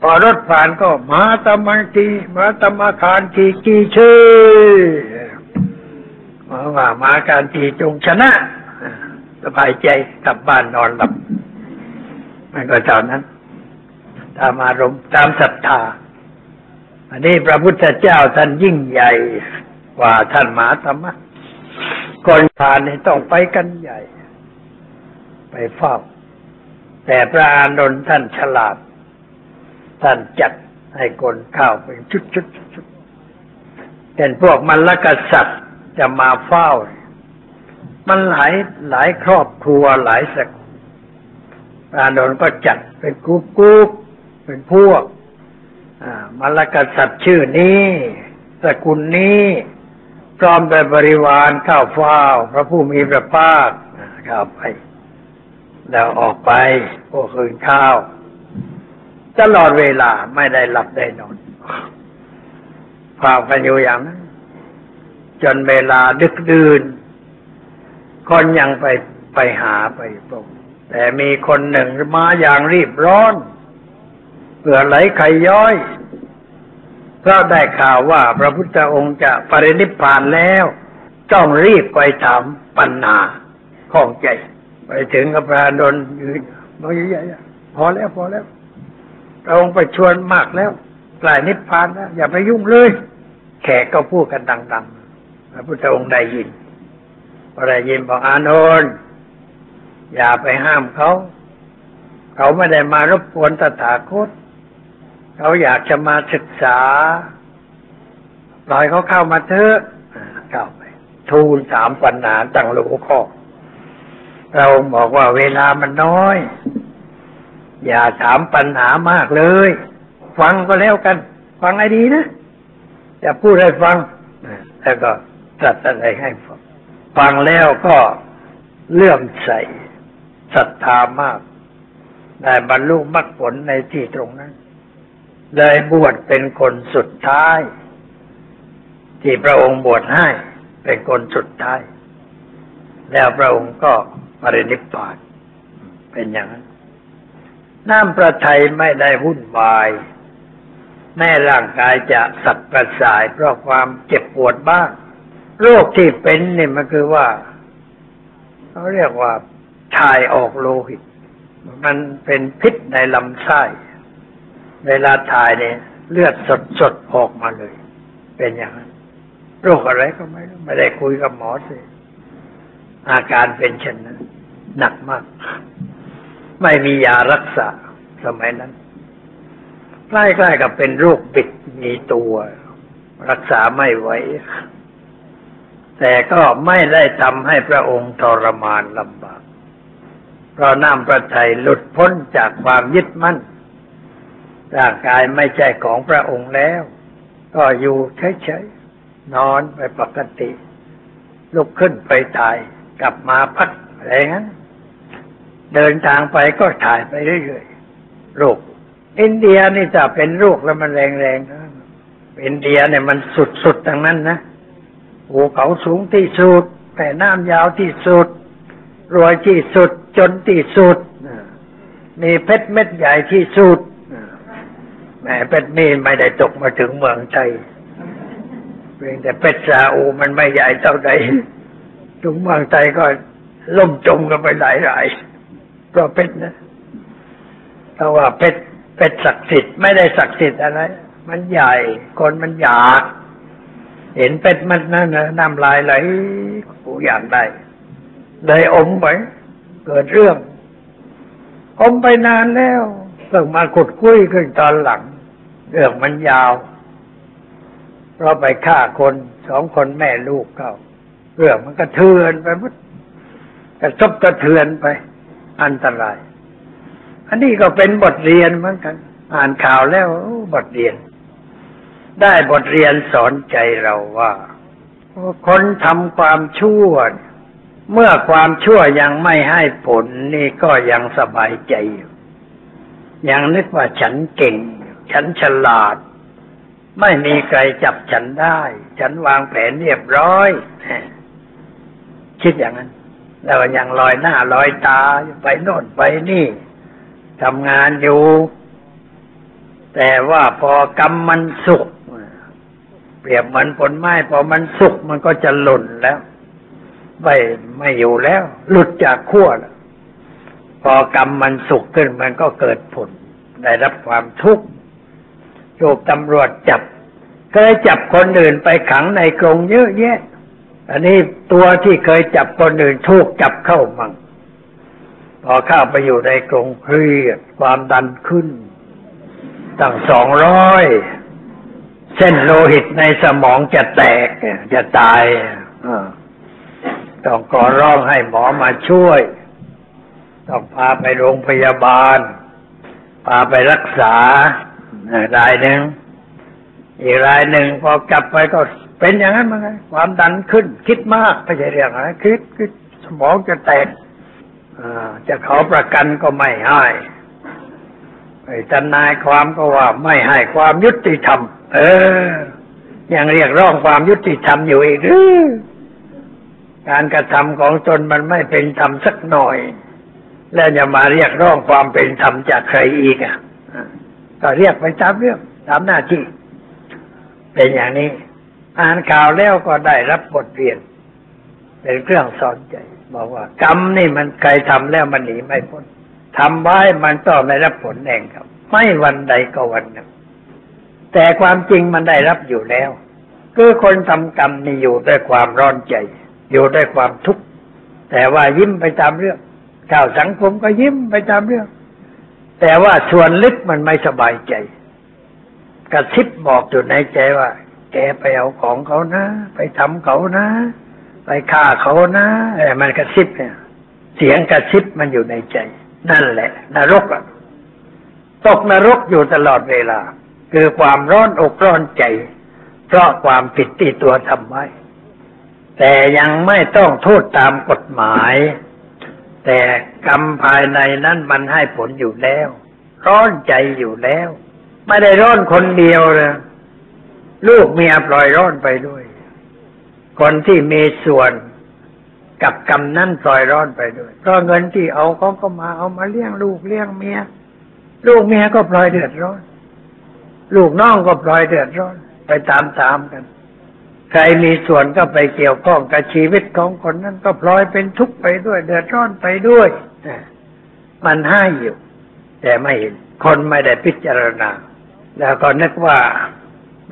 พอรถผ่านก็มาตะมันทีมาตะมาคานทีกี่ชื่อว่ามาการทีจงชนะสบายใจกลับบ้านนอนหลับมันก็เท่านั้นตามอารมณ์ตามศรัทธาอันนี้พระพุทธเจ้าท่านยิ่งใหญ่กว่าท่านมหาธรรมะคนผ่านนี่ต้องไปกันใหญ่ไปเฝ้าแต่พระอานนท์ท่านฉลาดท่านจัดให้คนเข้าเป็นชุดๆเป็นพวกมัลลกษัตริย์จะมาเฝ้ามันหลายครอบครัวหลายสกุลอานนท์ก็จัดเป็นกรุ๊ปเป็นพวกมัลลกษัตริย์ชื่อนี้สกุลนี้พร้อมด้วยบริวารเข้าเฝ้าพระผู้มีพระภาคเข้าไปแล้วออกไปพวกอื่นเข้าตลอดเวลาไม่ได้หลับได้นอนเฝ้ากันอยู่อย่างนั้นจนเวลาดึกดื่นคนยังไปหาไปพบแต่มีคนหนึ่งมาอย่างรีบร้อนเพื่อไหลไขย้อยเพราะได้ข่าวว่าพระพุทธองค์จะปรินิพพานแล้วต้องรีบไปถามปัญหาของใจไปถึงกับพระอานนท์ยืนบอกใหญ่ๆพอแล้วพระองค์ไปชวนมากแล้วใกล้นิพพานแล้วอย่าไปยุ่งเลยแขกก็พูดกันดังๆพระพุทธองค์ได้ยินพอได้ยินบอกอานนท์อย่าไปห้ามเขาไม่ได้มารบกวนตถาคตเขาอยากจะมาศึกษาปล่อยเขาเข้ามาเถอะเข้าไปทูลถามปัญหาต่างหลวงข้อเราบอกว่าเวลามันน้อยอย่าถามปัญหามากเลยฟังก็แล้วกันฟังให้ดีนะอย่าพูดให้ฟังแล้วก็จัดอะไรให้ฟังแล้วก็เลื่อมใสศรัทธามากได้บรรลุมรรคผลในที่ตรงนั้นได้บวชเป็นคนสุดท้ายที่พระองค์บวชให้เป็นคนสุดท้ายแล้วพระองค์ก็ปรินิพพานเป็นอย่างนั้นน้ำประทัยไม่ได้วุ่นวายแม้ร่างกายจะสับกระส่ายเพราะความเจ็บปวดบ้างโรคที่เป็นเนี่ยมันคือว่าเขาเรียกว่าถ่ายออกโลหิตมันเป็นพิษในลำไส้เวลาถ่ายเนี่ยเลือดสดออกมาเลยเป็นอย่างนั้นโรคอะไรก็ไม่ได้คุยกับหมอสิอาการเป็นเช่นนั้นหนักมากไม่มียารักษาสมัยนั้นใกล้ๆกับเป็นโรคปิดมีตัวรักษาไม่ไหวแต่ก็ไม่ได้ทำให้พระองค์ทรมานลำบากเพราะน้ำพระทัยหลุดพ้นจากความยึดมั่นร่างกายไม่ใช่ของพระองค์แล้วก็อยู่เฉยๆนอนไปปกติลุกขึ้นไปถ่ายกลับมาพักอะไรงั้นเดินทางไปก็ถ่ายไปเรื่อยๆโรคอินเดียนี่จะเป็นโรคแล้วมันแรงๆนะอินเดียเนี่ยมันสุดๆทั้งนั้นนะภูเขาสูงที่สุดแม่น้ำยาวที่สุดรวยที่สุดจนที่สุดมีเพชรเม็ดใหญ่ที่สุดแม่เพชรเม็ดไม่ได้ตกมาถึงเมืองไทย ยงแต่เพชรซาอุมันไม่ใหญ่เท่าไหร่ถึงเมืองไทยก็ล่มจมกันไปหลายรายเพราะเพชรนะแต่ว่าเพชรศักดิ์สิทธิ์ไม่ได้ศักดิ์สิทธิ์อะไรมันใหญ่คนมันอยากเห็นเพชรมันนั่นนะน้ำลายไหลกูอยากได้ได้อมไปเกิดเรื่องอมไปนานแล้วเพิ่งมาขุดคุ้ยขึ้นตอนหลังเรื่องมันยาวเราไปฆ่าคนสองคนแม่ลูกเขาเรื่องมันกระเทือนไปมันกระทบกระเทือนไปอันตรายอันนี้ก็เป็นบทเรียนเหมือนกันอ่านข่าวแล้วบทเรียนได้บทเรียนสอนใจเราว่าคนทำความชั่วเมื่อความชั่วยังไม่ให้ผลนี่ก็ยังสบายใจอยู่ยังนึกว่าฉันเก่งฉันฉลาดไม่มีใครจับฉันได้ฉันวางแผนเรียบร้อยคิดอย่างนั้นแล้วยังลอยหน้าลอยตาไปโน่นไปนี่ทำงานอยู่แต่ว่าพอกรรมมันสุกเปรียบเหมือนผลไม้พอมันสุกมันก็จะหล่นแล้วไม่อยู่แล้วหลุดจากขั้วแล้วพอกรรมมันสุกขึ้นมันก็เกิดผลได้รับความทุกข์ถูกตำรวจจับเคยจับคนอื่นไปขังในกรงเยอะแยะอันนี้ตัวที่เคยจับคนอื่นถูกจับเข้ามั่งพอเข้าไปอยู่ในกรงเครียดความดันขึ้นตั้ง200เส้นโลหิตในสมองจะแตกจะตายต้องขอร้องให้หมอมาช่วยต้องพาไปโรงพยาบาลพาไปรักษารายหนึ่งอีกรายหนึ่งพอกลับไปก็เป็นอย่างนั้นมั้งความดันขึ้นคิดมากไม่ใช่เรื่องนะคิดสมองจะแตกจะขอประกันก็ไม่ให้ไอ้ทนายความก็ว่าไม่ให้ความยุติธรรมยังเรียกร้องความยุติธรรมอยู่อีกหรือการกระทำของตนมันไม่เป็นธรรมสักหน่อยแล้วจะมาเรียกร้องความเป็นธรรมจากใครอีกอ่ะก็เรียกไปตามเรื่องตามหน้าที่เป็นอย่างนี้อ่านข่าวแล้วก็ได้รับบทเรียนเป็นเครื่องสอนใจบอกว่ากรรมนี่มันใครทำแล้วมันหนีไม่พ้นทำไว้มันต้องได้รับผลแน่ครับไม่วันใดก็วันหนึ่งแต่ความจริงมันได้รับอยู่แล้วคือคนทำกรรมนี่อยู่ด้วยความร้อนใจอยู่ด้วยความทุกข์แต่ว่ายิ้มไปตามเรื่องข่าวสังคมก็ยิ้มไปตามเรื่องแต่ว่าส่วนลึกมันไม่สบายใจกระซิบบอกอยู่ในใจว่าแกไปเอาของเขานะไปทำเขานะไปฆ่าเขานะมันกระซิบเนี่ยเสียงกระซิบมันอยู่ในใจนั่นแหละนรกตกนรกอยู่ตลอดเวลาคือความร้อนอกร้อนใจเพราะความผิดที่ตัวทำไว้แต่ยังไม่ต้องโทษตามกฎหมายแต่กรรมภายในนั้นมันให้ผลอยู่แล้วร้อนใจอยู่แล้วไม่ได้ร้อนคนเดียวเลยลูกเมียปล่อยร้อนไปด้วยคนที่มีส่วนกับกรรมนั้นปล่อยร้อนไปด้วยเพราะเงินที่เอาเขาก็มาเอามาเลี้ยงลูกเลี้ยงเมียลูกเมียก็ปล่อยเดือดร้อนลูกน้องก็ปล่อยเดือดร้อนไปตามกันใครมีส่วนก็ไปเกี่ยวข้องกับชีวิตของคนนั้นก็พลอยเป็นทุกข์ไปด้วยเดือดร้อนไปด้วยมันให้อยู่แต่ไม่เห็นคนไม่ได้พิจารณาแล้วก็นึกว่า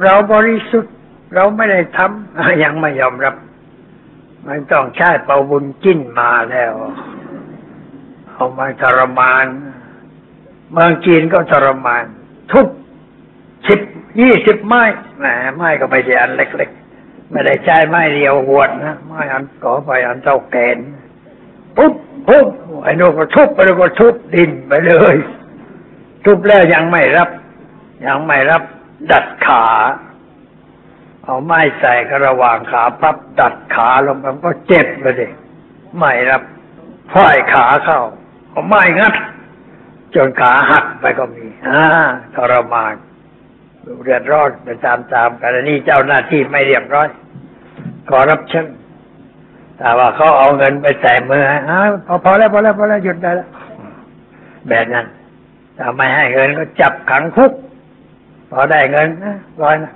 เราบริสุทธิ์เราไม่ได้ทำยังไม่ยอมรับมันต้องใช้เปาบุญจิ้นมาแล้วเอามาทรมานเมืองจีนก็ทรมานทุบ10-20ไม้ไม้ก็ไม่ใช่อันเล็กๆไม่ได้ใช้ไม้เดียวหวดนะไม้อันก่อไปอันเท่าแขนปุ๊บไอ้โน่นก็ทุบไปแล้วก็ทุบดินไปเลยทุบแล้วยังไม่รับดัดขาเอาไม้ใส่กระหว่างขาปั๊บดัดขาลงมันก็เจ็บเลยดิไม่รับฝ่ายขาเข้าเอาไม้งัดจนขาหักไปก็มีทรมานเดือดร้อนไปตามกันนี่เจ้าหน้าที่ไม่เรียบร้อยขอรับเชิญแต่ว่าเขาเอาเงินไปใส่มือพอแล้วหยุดได้แล้วแบบนั้นถ้าไม่ให้เงินก็จับขังคุกพอได้เงินนะร้อยนะ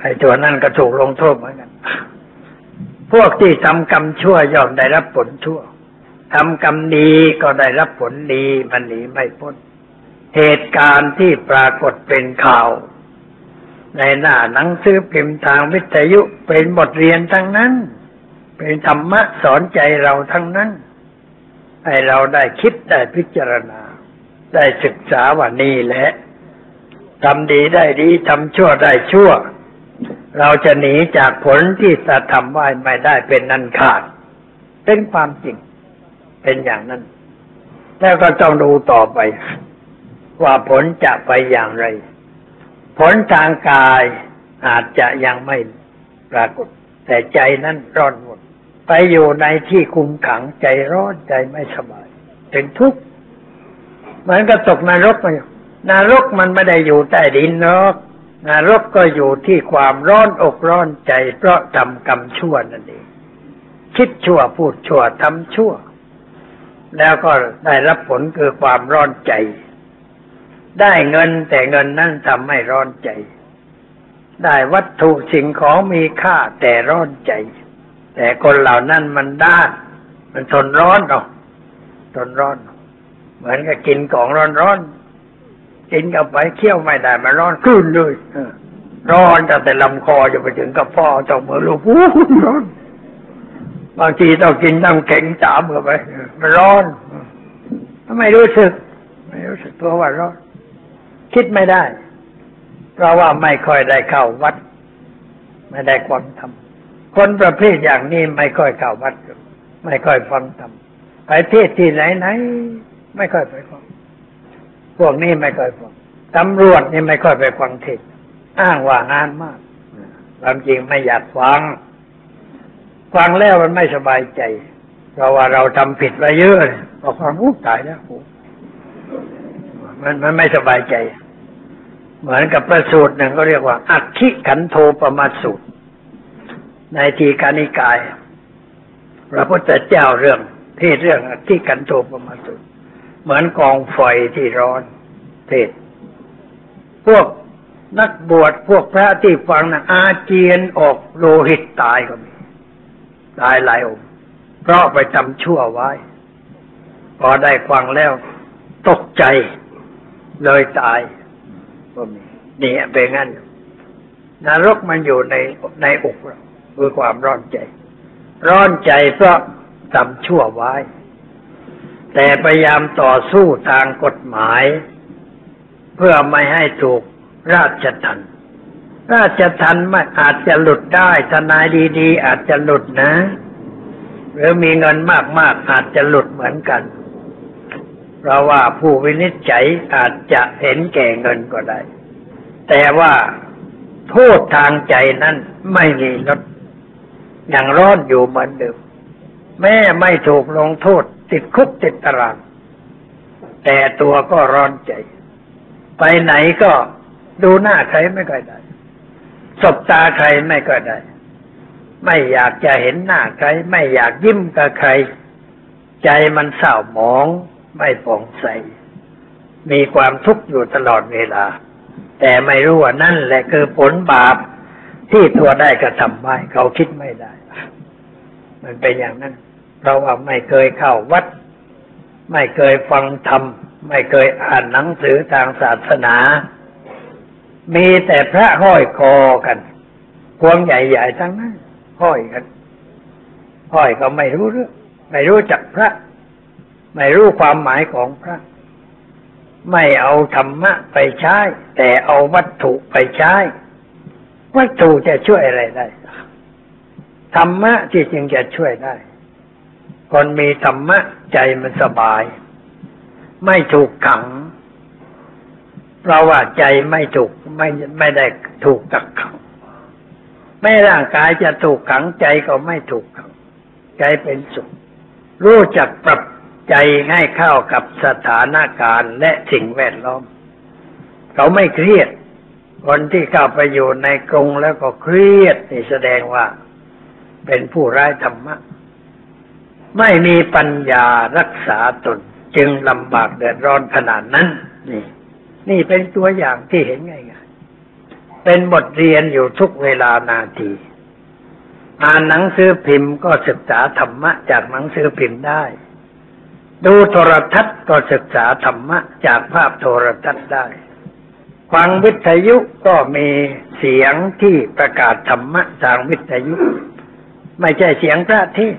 ไอ้ตัวนั่นก็ถูกลงโทษเหมือนกันพวกที่ทำกรรมชั่วย่อมได้รับผลชั่วทำกรรมดีก็ได้รับผลดีมันหนีไม่พ้นเหตุการณ์ที่ปรากฏเป็นข่าวในหน้าหนังสือพิมพ์ทางวิทยุเป็นบทเรียนทั้งนั้นเป็นธรรมะสอนใจเราทั้งนั้นให้เราได้คิดได้พิจารณาได้ศึกษาว่านี่แหละทำดีได้ดีทำชั่วได้ชั่วเราจะหนีจากผลที่จะทำไว้ไม่ได้เป็นอันขาดเป็นความจริงเป็นอย่างนั้นแล้วก็ต้องดูต่อไปว่าผลจะไปอย่างไรผลทางกายอาจจะยังไม่ปรากฏแต่ใจนั้นร้อนหมดไปอยู่ในที่คุมขังใจร้อนใจไม่สบายเป็นทุกข์เหมือนกับตกนรกไปนรกมันไม่ได้อยู่ใต้ดินหรอกนรกก็อยู่ที่ความร้อนอกร้อนใจเพราะทำกรรมชั่วนั่นเองคิดชั่วพูดชั่วทำชั่วแล้วก็ได้รับผลคือความร้อนใจได้เงินแต่เงินนั้นทำให้ร้อนใจได้วัตถุสิ่งของมีค่าแต่ร้อนใจแต่คนเหล่านั้นมันด้านมันทนร้อนหรอกทนร้อนเหมือนกับกินของร้อนๆกินเข้าไปเคี้ยวไม่ได้มันร้อนขึ้นเลยร้อนตั้งแต่ลำคอจนไปถึงกระเพาะจนมือลูกร้อนบางทีต้องกินน้ำแข็งจ๋าเมื่อไปมันร้อนไม่รู้สึกตัวว่าร้อนคิดไม่ได้เพราะว่าไม่ค่อยได้เข้าวัดไม่ได้ความธรรมคนประเภทอย่างนี้ไม่ค่อยเข้าวัดไม่ค่อยฟังธรรมไปเทศที่ไหนไม่ค่อยไปฟังพวกนี้ไม่ค่อยฟังตำรวจนี่ไม่ค่อยไปฟังเทศอ้างว่างานมากความจริงไม่อยากฟังแล้วมันไม่สบายใจเพราะว่าเราทำผิดไปเยอะบอกฟังอู้ตายแล้วมันไม่สบายใจเหมือนกับประสูตรหนึ่งก็เรียกว่าอัคคิขันโธปมาสูตรในทีฆนิกายพระพุทธเจ้าเรื่องอธิกันโทปมาสูตรเหมือนกองไฟที่ร้อนเทศพวกนักบวชพวกพระที่ฟังนะอาเจียนออกโลหิตตายก็มีตายหลายองค์เพราะไปทำชั่วไว้พอได้ฟังแล้วตกใจเลยตายก็มีนี่เป็นงั้นนรกมันอยู่ในอกเราคือความร้อนใจเพราะทำชั่วไว้แต่พยายามต่อสู้ทางกฎหมายเพื่อไม่ให้ถูกราชทัณฑ์ไม่อาจจะหลุดได้ทนายดีๆอาจจะหลุดนะหรือมีเงินมากๆอาจจะหลุดเหมือนกันเพราะว่าผู้วินิจฉัยอาจจะเห็นแก่เงินก็ได้แต่ว่าโทษทางใจนั้นไม่มีลดยังร้อนอยู่เหมือนเดิมแม้ไม่ถูกลงโทษติดคุกติดตารางแต่ตัวก็ร้อนใจไปไหนก็ดูหน้าใครไม่ค่อยได้สบตาใครไม่ค่อยได้ไม่อยากจะเห็นหน้าใครไม่อยากยิ้มกับใครใจมันเศร้าหมองไม่ผ่องใสมีความทุกข์อยู่ตลอดเวลาแต่ไม่รู้ว่านั่นแหละคือผลบาปที่ตัวได้กระทำไว้เขาคิดไม่ได้มันเป็นอย่างนั้นเราไม่เคยเข้าวัดไม่เคยฟังธรรมไม่เคยอ่านหนังสือทางศาสนามีแต่พระห้อยคอกันพวงใหญ่ๆทั้งนั้นห้อยกันห้อยก็ไม่รู้เรื่องไม่รู้จักพระไม่รู้ความหมายของพระไม่เอาธรรมะไปใช้แต่เอาวัตถุไปใช้วัตถุจะช่วยอะไรได้ธรรมะที่จริงจะช่วยได้คนมีธรรมะใจมันสบายไม่ถูกขังเพราะว่าใจไม่ถูกไม่ได้ถูกกักขังแม้ร่างกายจะถูกขังใจก็ไม่ถูกขังใจเป็นสุขรู้จักปรับใจให้เข้ากับสถานการณ์และสิ่งแวดล้อมเขาไม่เครียดคนที่เข้าไปอยู่ในกรงแล้วก็เครียดนี่แสดงว่าเป็นผู้ไร้ธรรมะไม่มีปัญญารักษาตนจึงลำบากเดือดร้อนขนาดนั้นนี่เป็นตัวอย่างที่เห็นง่าย เป็นบทเรียนอยู่ทุกเวลานาทีอ่านหนังสือพิมพ์ก็ศึกษาธรรมะจากหนังสือพิมพ์ได้ดูโทรทัศน์ก็ศึกษาธรรมะจากภาพโทรทัศน์ได้ฟังวิทยุก็มีเสียงที่ประกาศธรรมะทางวิทยุไม่ใช่เสียงพระที่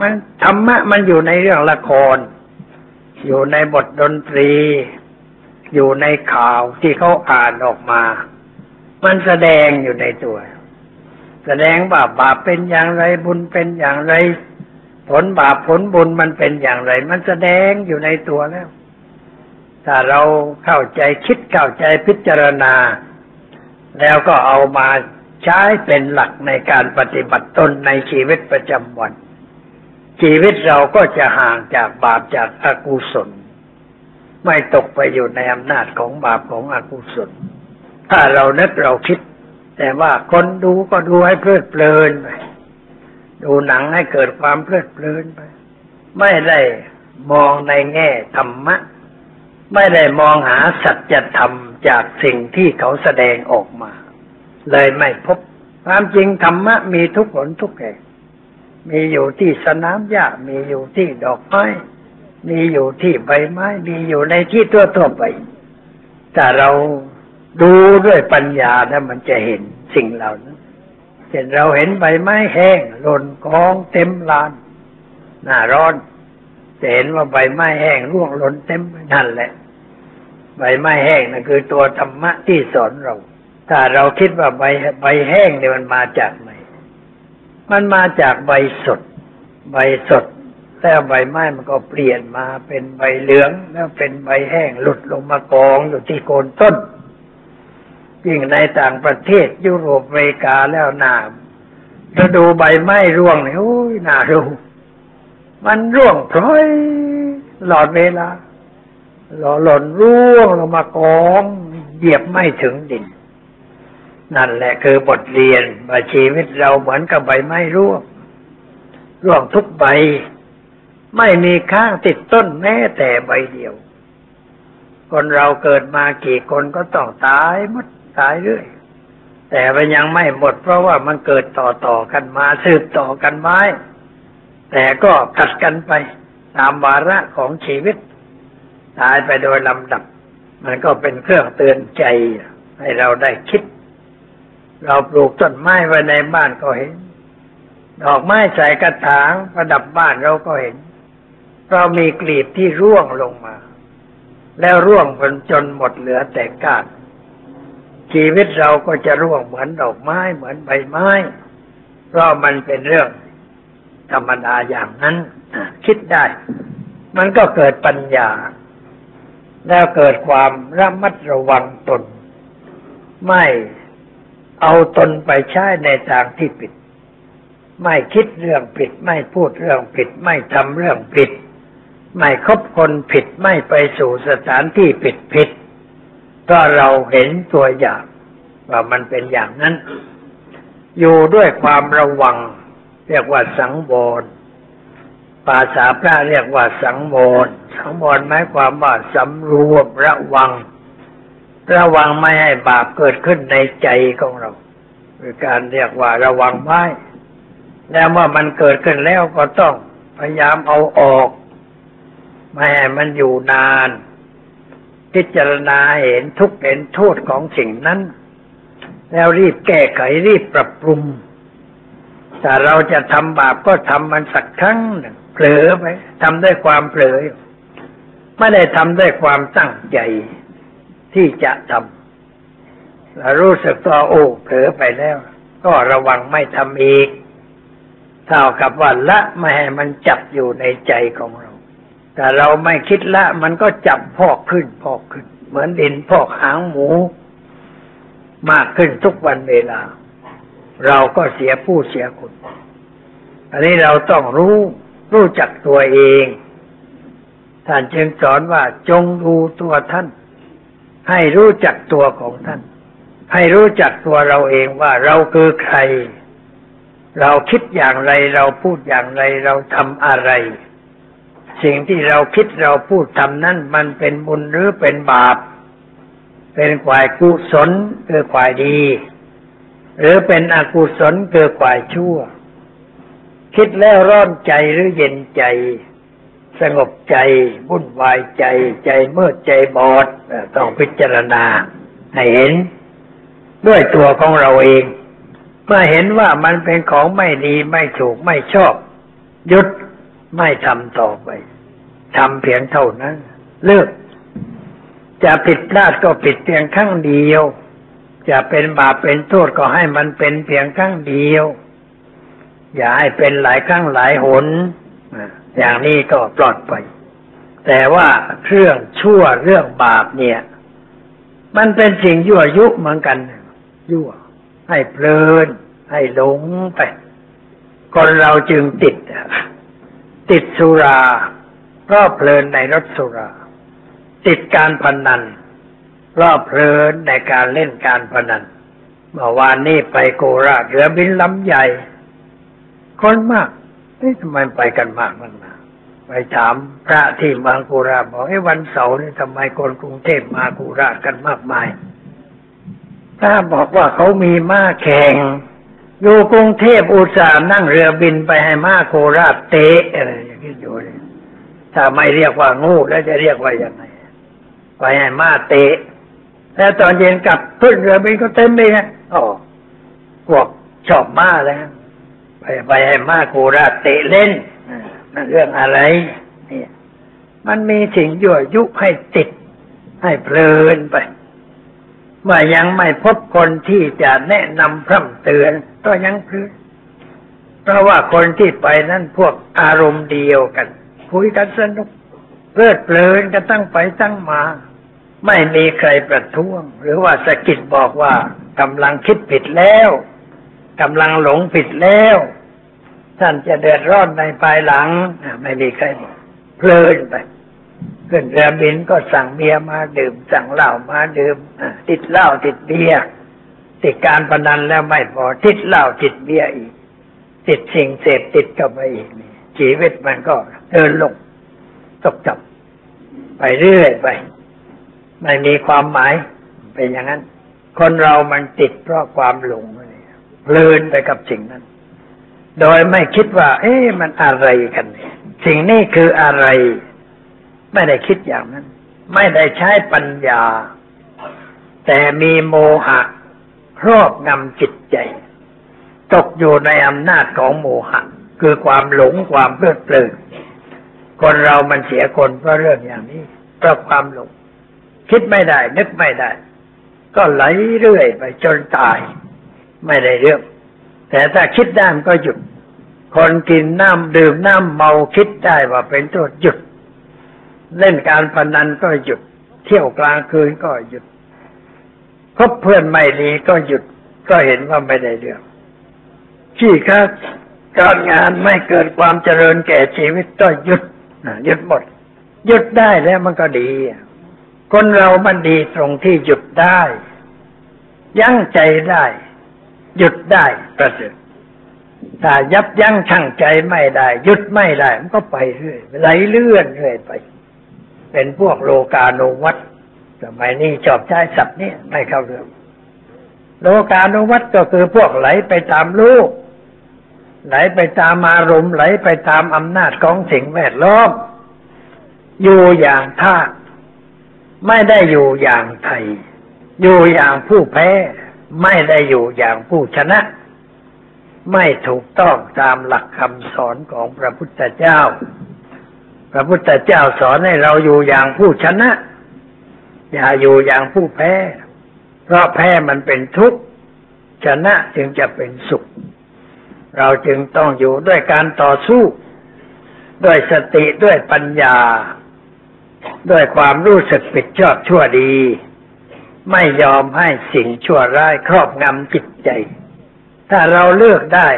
มันธรรมะมันอยู่ในเรื่องละครอยู่ในบทดนตรีอยู่ในข่าวที่เขาอ่านออกมามันแสดงอยู่ในตัวแสดงว่าบาปเป็นอย่างไรบุญเป็นอย่างไรผลบาปผลบุญมันเป็นอย่างไรมันแสดงอยู่ในตัวแล้วถ้าเราเข้าใจคิดเข้าใจพิจารณาแล้วก็เอามาใช้เป็นหลักในการปฏิบัติตนในชีวิตประจำวันชีวิตเราก็จะห่างจากบาปจากอกุศลไม่ตกไปอยู่ในอำนาจของบาปของอกุศลถ้าเรานึกเราคิดแต่ว่าคนดูก็ดูให้เพลิดเพลินไปดูหนังให้เกิดความเพลิดเพลินไปไม่ได้มองในแง่ธรรมะไม่ได้มองหาสัจธรรมจากสิ่งที่เขาแสดงออกมาเลยไม่พบความจริงธรรมะมีทุกหนทุกแห่งมีอยู่ที่สนามหญ้ามีอยู่ที่ดอกไม้มีอยู่ที่ใบไม้มีอยู่ในที่ทั่วไปแต่เราดูด้วยปัญญาแล้วมันจะเห็นสิ่งเหล่านั้นเช่นเราเห็นใบไม้แห้งหล่นกองเต็มลานหน้าร้อนจะเห็นว่าใบไม้แห้งร่วงหล่นเต็มนั่นแหละใบไม้แห้งนั่นคือตัวธรรมะที่สอนเราถ้าเราคิดว่าใบแห้งเนี่ยมันมาจากไหนมันมาจากใบสดใบสดแต่ใบไม้มันก็เปลี่ยนมาเป็นใบเหลืองแล้วเป็นใบแห้งหลุดลงมากองอยู่ที่โคนต้นยิ่งในต่างประเทศยุโรปอเมริกาแล้วหน้าฤดูใบไม้ร่วงเนี่ยโอ้ยน่ารู้มันร่วงพร้อยหลอดเวลาหล่นร่วงลงมากองเหยียบไม่ถึงดินนั่นแหละคือบทเรียนว่าชีวิตเราเหมือนกับใบไม้ร่วงทุกใบไม่มีข้างติดต้นแม้แต่ใบเดียวคนเราเกิดมากี่คนก็ต้องตายหมดตายเรื่อยแต่มันยังไม่หมดเพราะว่ามันเกิดต่อๆกันมาสืบต่อกันไว้แต่ก็กัดกันไปตามวาระของชีวิตตายไปโดยลำดับมันก็เป็นเครื่องเตือนใจให้เราได้คิดเราปลูกต้นไม้ไว้ในบ้านก็เห็นดอกไม้ใส่กระถางประดับบ้านเราก็เห็นเรามีกลีบที่ร่วงลงมาแล้วร่วงจนหมดเหลือแต่ก้านชีวิตเราก็จะร่วงเหมือนดอกไม้เหมือนใบไม้เพราะมันเป็นเรื่องธรรมดาอย่างนั้นคิดได้มันก็เกิดปัญญาแล้วเกิดความระมัดระวังตนไม่เอาตนไปใช้ในทางที่ผิดไม่คิดเรื่องผิดไม่พูดเรื่องผิดไม่ทำเรื่องผิดไม่คบคนผิดไม่ไปสู่สถานที่ผิดก็เราเห็นตัวอย่างว่ามันเป็นอย่างนั้นอยู่ด้วยความระวังเรียกว่าสังวรภาษาพระเรียกว่าสังวรหมายความว่าสำรวมระวังไม่ให้บาปเกิดขึ้นในใจของเราคือการเรียกว่าระวังไว้แล้วเมื่อมันเกิดขึ้นแล้วก็ต้องพยายามเอาออกไม่ให้มันอยู่นานพิจารณาเห็นทุกข์เห็นโทษของสิ่งนั้นแล้วรีบแก้ไขรีบปรับปรุงถ้าเราจะทำบาปก็ทำมันสักครั้งหนึ่งเผลอไปทำด้วยความเผลอไม่ได้ทำด้วยความตั้งใจที่จะทำเรารู้สึกตัวโอ้เผลอไปแล้วก็ระวังไม่ทำอีกเท่ากับว่าละไม่ให้มันจับอยู่ในใจของเราแต่เราไม่คิดละมันก็จับพอกขึ้นเหมือนดินพอกหางหมูมากขึ้นทุกวันเวลาเราก็เสียผู้เสียคนอันนี้เราต้องรู้จักตัวเองท่านจึงสอนว่าจงดูตัวท่านให้รู้จักตัวของท่านให้รู้จักตัวเราเองว่าเราคือใครเราคิดอย่างไรเราพูดอย่างไรเราทำอะไรสิ่งที่เราคิดเราพูดทำนั้นมันเป็นบุญหรือเป็นบาป เป็นฝ่ายกุศลคือฝ่ายดีหรือเป็นอกุศลคือฝ่ายชั่วคิดแล้วร้อนใจหรือเย็นใจสงบใจวุ่นวายใจใจเมื่อใจบอดต้องพิจารณาให้เห็นด้วยตัวของเราเองเมื่อเห็นว่ามันเป็นของไม่ดีไม่ถูกไม่ชอบหยุดไม่ทำต่อไปทำเพียงเท่านั้นเลิกจะผิดพลาดก็ผิดเพียงครั้งเดียวจะเป็นบาปเป็นโทษก็ให้มันเป็นเพียงครั้งเดียวอย่าให้เป็นหลายครั้งหลายหนอย่างนี้ก็ปลอดภัยแต่ว่าเรื่องชั่วเรื่องบาปเนี่ยมันเป็นสิ่งยั่วยุเหมือนกันยั่วให้เพลินให้หลงไปคนเราจึงติดสุราก็เพลินในรสสุราติดการพนันก็เพลินในการเล่นการพนันเมื่อวานนี้ไปโคราชเรือบินลำใหญ่คนมากนี่ทำไมไปกันมากมันมาไปถามพระที่เมืองโคราชบอกไอ้วันเสาร์นี่ทำไมคนกรุงเทพมาโคราชกันมากมายถ้าบอกว่าเขามีม้าแข่งอยู่กรุงเทพอุตส่าห์นั่งเรือบินไปให้ม้าโคราชเตะอะไรอย่างนี้อยู่เลยถ้าไม่เรียกว่างูแล้วจะเรียกว่ายังไงไปให้ม้าเตะแล้วตอนเย็นกลับขึ้นเรือบินก็เต็มเลยนะอ๋อพวกชอบม้าแล้วไปให้ม้าโคราชเตะเล่นนั่นเรื่องอะไรเนี่ยมันมีสิ่งยั่วยุให้ติดให้เพลินไปเมื่อยังไม่พบคนที่จะแนะนำพร่ำเตือนก็ยังเพลินเพราะว่าคนที่ไปนั่นพวกอารมณ์เดียวกันคุยกันสนุกเพลิดเพลินกันตั้งไปตั้งมาไม่มีใครประท้วงหรือว่าสะกิดบอกว่ากำลังคิดผิดแล้วกำลังหลงผิดแล้วท่านจะเดือดร้อนในภายหลังไม่มีใครเพลินไปขึ้นเรือบินก็สั่งเบียร์มาดื่มสั่งเหล้ามาดื่มติดเหล้าติดเบียร์ติดการพนันแล้วไม่พอติดเหล้าติดเบียร์อีกติดสิ่งเสพติดเข้าไปอีกชีวิตมันก็เดินลงตกต่ำไปเรื่อยไปไม่มีความหมายเป็นอย่างนั้นคนเรามันติดเพราะความหลงเพลินไปกับสิ่งนั้นโดยไม่คิดว่าเอ๊ะมันอะไรกันสิ่งนี้คืออะไรไม่ได้คิดอย่างนั้นไม่ได้ใช้ปัญญาแต่มีโมหะครอบงำจิตใจตกอยู่ในอำนาจของโมหะคือความหลงความเพลิดเพลินคนเรามันเสียคนเพราะเรื่องอย่างนี้เพราะความหลงคิดไม่ได้นึกไม่ได้ก็ไหลเรื่อยไปจนตายไม่ได้เรื่องแต่ถ้าคิดได้มันก็หยุดคนกินน้ำดื่มน้ำเมาคิดได้ว่าเป็นโทษหยุดเล่นการพนันก็หยุดเที่ยวกลางคืนก็หยุดคบเพื่อนไม่ดีก็หยุดก็เห็นว่าไม่ได้เรื่องขี้ค้าการงานไม่เกิดความเจริญแก่ชีวิตก็หยุดหยุดหมดหยุดได้แล้วมันก็ดีคนเรามันดีตรงที่หยุดได้ยั้งใจได้หยุดได้ประเสริฐถ้ายับยั้งชั่งใจไม่ได้หยุดไม่ได้มันก็ไปเรื่อยไหลเลื่อนเรื่อยไปเป็นพวกโลกานุวัตสมัยนี้ชอบใช้ศัพท์นี้ไม่เข้าเรื่องโลกานุวัตก็คือพวกไหลไปตามโลกไหลไปตามอารมณ์ไหลไปตามอำนาจของสิ่งแวดล้อมอยู่อย่างท่าไม่ได้อยู่อย่างไทยอยู่อย่างผู้แพ้ไม่ได้อยู่อย่างผู้ชนะไม่ถูกต้องตามหลักคำสอนของพระพุทธเจ้าพระพุทธเจ้าสอนให้เราอยู่อย่างผู้ชนะอย่าอยู่อย่างผู้แพ้เพราะแพ้มันเป็นทุกข์ชนะจึงจะเป็นสุขเราจึงต้องอยู่ด้วยการต่อสู้ด้วยสติด้วยปัญญาด้วยความรู้สึกผิดชอบชั่วดีไม่ยอมให้สิ่งชั่วร้ายครอบงำจิตใจถ้าเราเลือกได้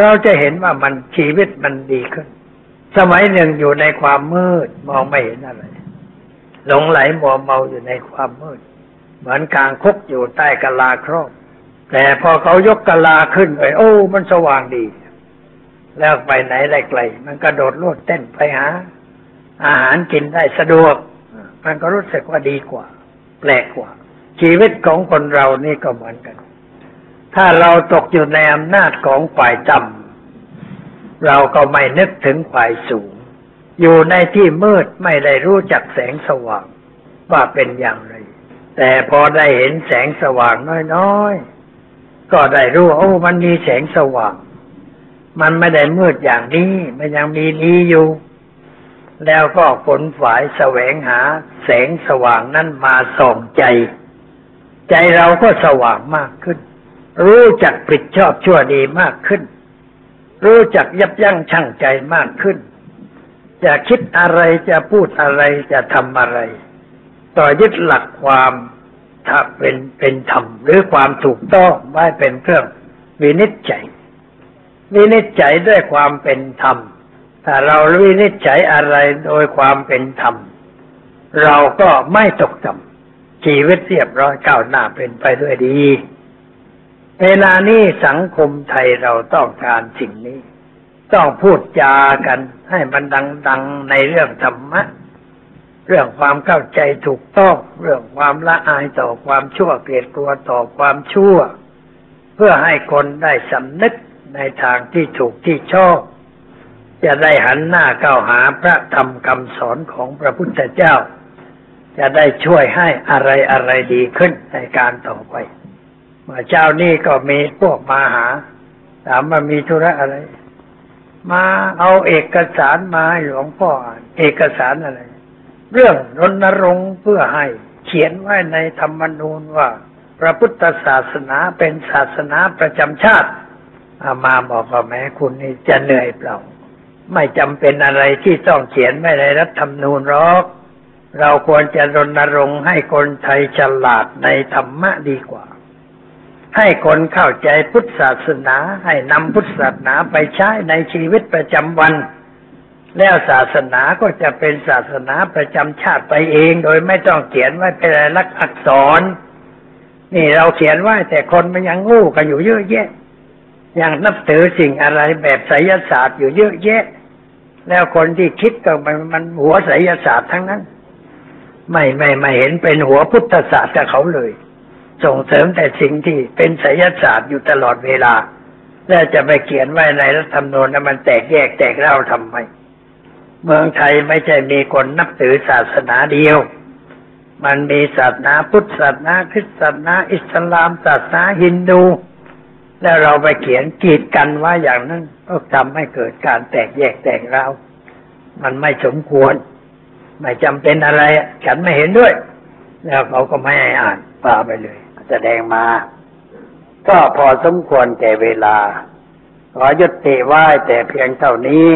เราจะเห็นว่ามันชีวิตมันดีขึ้นสมัยหนึ่งอยู่ในความมืดมองไม่เห็นอะไรหลงไหลมัวเมาอยู่ในความมืดเหมือนกางคกอยู่ใต้กะลาครอบแต่พอเขายกกะลาขึ้นไปโอ้มันสว่างดีแล้วไปไหนได้ไกลมันกระโดดโลดเต้นไปหาอาหารกินได้สะดวกมันก็รู้สึกว่าดีกว่าแปลกกว่า ชีวิตของคนเรานี่ก็เหมือนกันถ้าเราตกอยู่ในอำนาจของฝ่ายต่ำเราก็ไม่นึกถึงฝ่ายสูงอยู่ในที่มืดไม่ได้รู้จักแสงสว่างว่าเป็นอย่างไรแต่พอได้เห็นแสงสว่างน้อยๆก็ได้รู้โอ้มันมีแสงสว่างมันไม่ได้มืดอย่างนี้มันยังมีดีอยู่แล้วก็ผลฝ่ายแสวงหาแสงสว่างนั้นมาส่องใจเราก็สว่างมากขึ้นรู้จักผิดชอบชั่วดีมากขึ้นรู้จักยับยั้งชั่งใจมากขึ้นจะคิดอะไรจะพูดอะไรจะทำอะไรต่อยึดหลักความถ้าเป็นธรรมหรือความถูกต้องไว้เป็นเครื่องวินิจฉัยด้วยความเป็นธรรมถ้าเราวินิจฉัยอะไรโดยความเป็นธรรมเราก็ไม่ตกต่ำชีวิตเรียบร้อยก้าวหน้าเป็นไปด้วยดีเวลานี้สังคมไทยเราต้องการสิ่งนี้ต้องพูดจากันให้มันดังๆในเรื่องธรรมะเรื่องความเข้าใจถูกต้องเรื่องความละอายต่อความชั่วเกลียดกลัวต่อความชั่วเพื่อให้คนได้สำนึกในทางที่ถูกที่ชอบจะได้หันหน้าเข้าหาพระธรรมคำสอนของพระพุทธเจ้าจะได้ช่วยให้อะไรๆดีขึ้นในการต่อไปเมื่อเจ้านี่ก็มีพวกมาหาถามว่ามีธุระอะไรมาเอาเอกสารมาให้หลวงพ่ออ่านเอกสารอะไรเรื่องรณรงค์เพื่อให้เขียนไว้ในธรรมนูญว่าพระพุทธศาสนาเป็นศาสนาประจำชาติมาบอกว่าแม้คุณนี่จะเหนื่อยเปล่าไม่จำเป็นอะไรที่ต้องเขียนไว้ในรัฐธรรมนูญหรอกเราควรจะรณรงค์ให้คนไทยฉลาดในธรรมะดีกว่าให้คนเข้าใจพุทธศาสนาให้นำพุทธศาสนาไปใช้ในชีวิตประจำวันแล้วศาสนาก็จะเป็นศาสนาประจำชาติไปเองโดยไม่ต้องเขียนไว้เป็นลายลักษณ์อักษรนี่เราเขียนไว้แต่คนมันยังงู้กันอยู่เยอะแยะยังนับถือสิ่งอะไรแบบไสยศาสตร์อยู่เยอะแยะแล้วคนที่คิดก็มันหัวไสยศาสตร์ทั้งนั้นไม่เห็นเป็นหัวพุทธศาสตร์กับเขาเลยส่งเสริมแต่สิ่งที่เป็นไสยศาสตร์อยู่ตลอดเวลาแล้วจะไปเขียนไว้ในรัฐธรรมนูญแล้วมันแตกแยกแตกเล่าทำไมเมืองไทยไม่ใช่มีคนนับถือศาสนาเดียวมันมีศาสนาพุทธศาสนาคริสต์ศาสนาอิสลามศาสนาฮินดูแล้วเราไปเขียนกีดกันว่าอย่างนั้นก็ทำให้เกิดการแตกแยกแตกเล่ามันไม่สมควรไม่จำเป็นอะไรฉันไม่เห็นด้วยแล้วเขาก็ไม่ให้อ่านปาไปเลยแสดงมาก็พอสมควรแก่เวลาขอยุติไว้แต่เพียงเท่านี้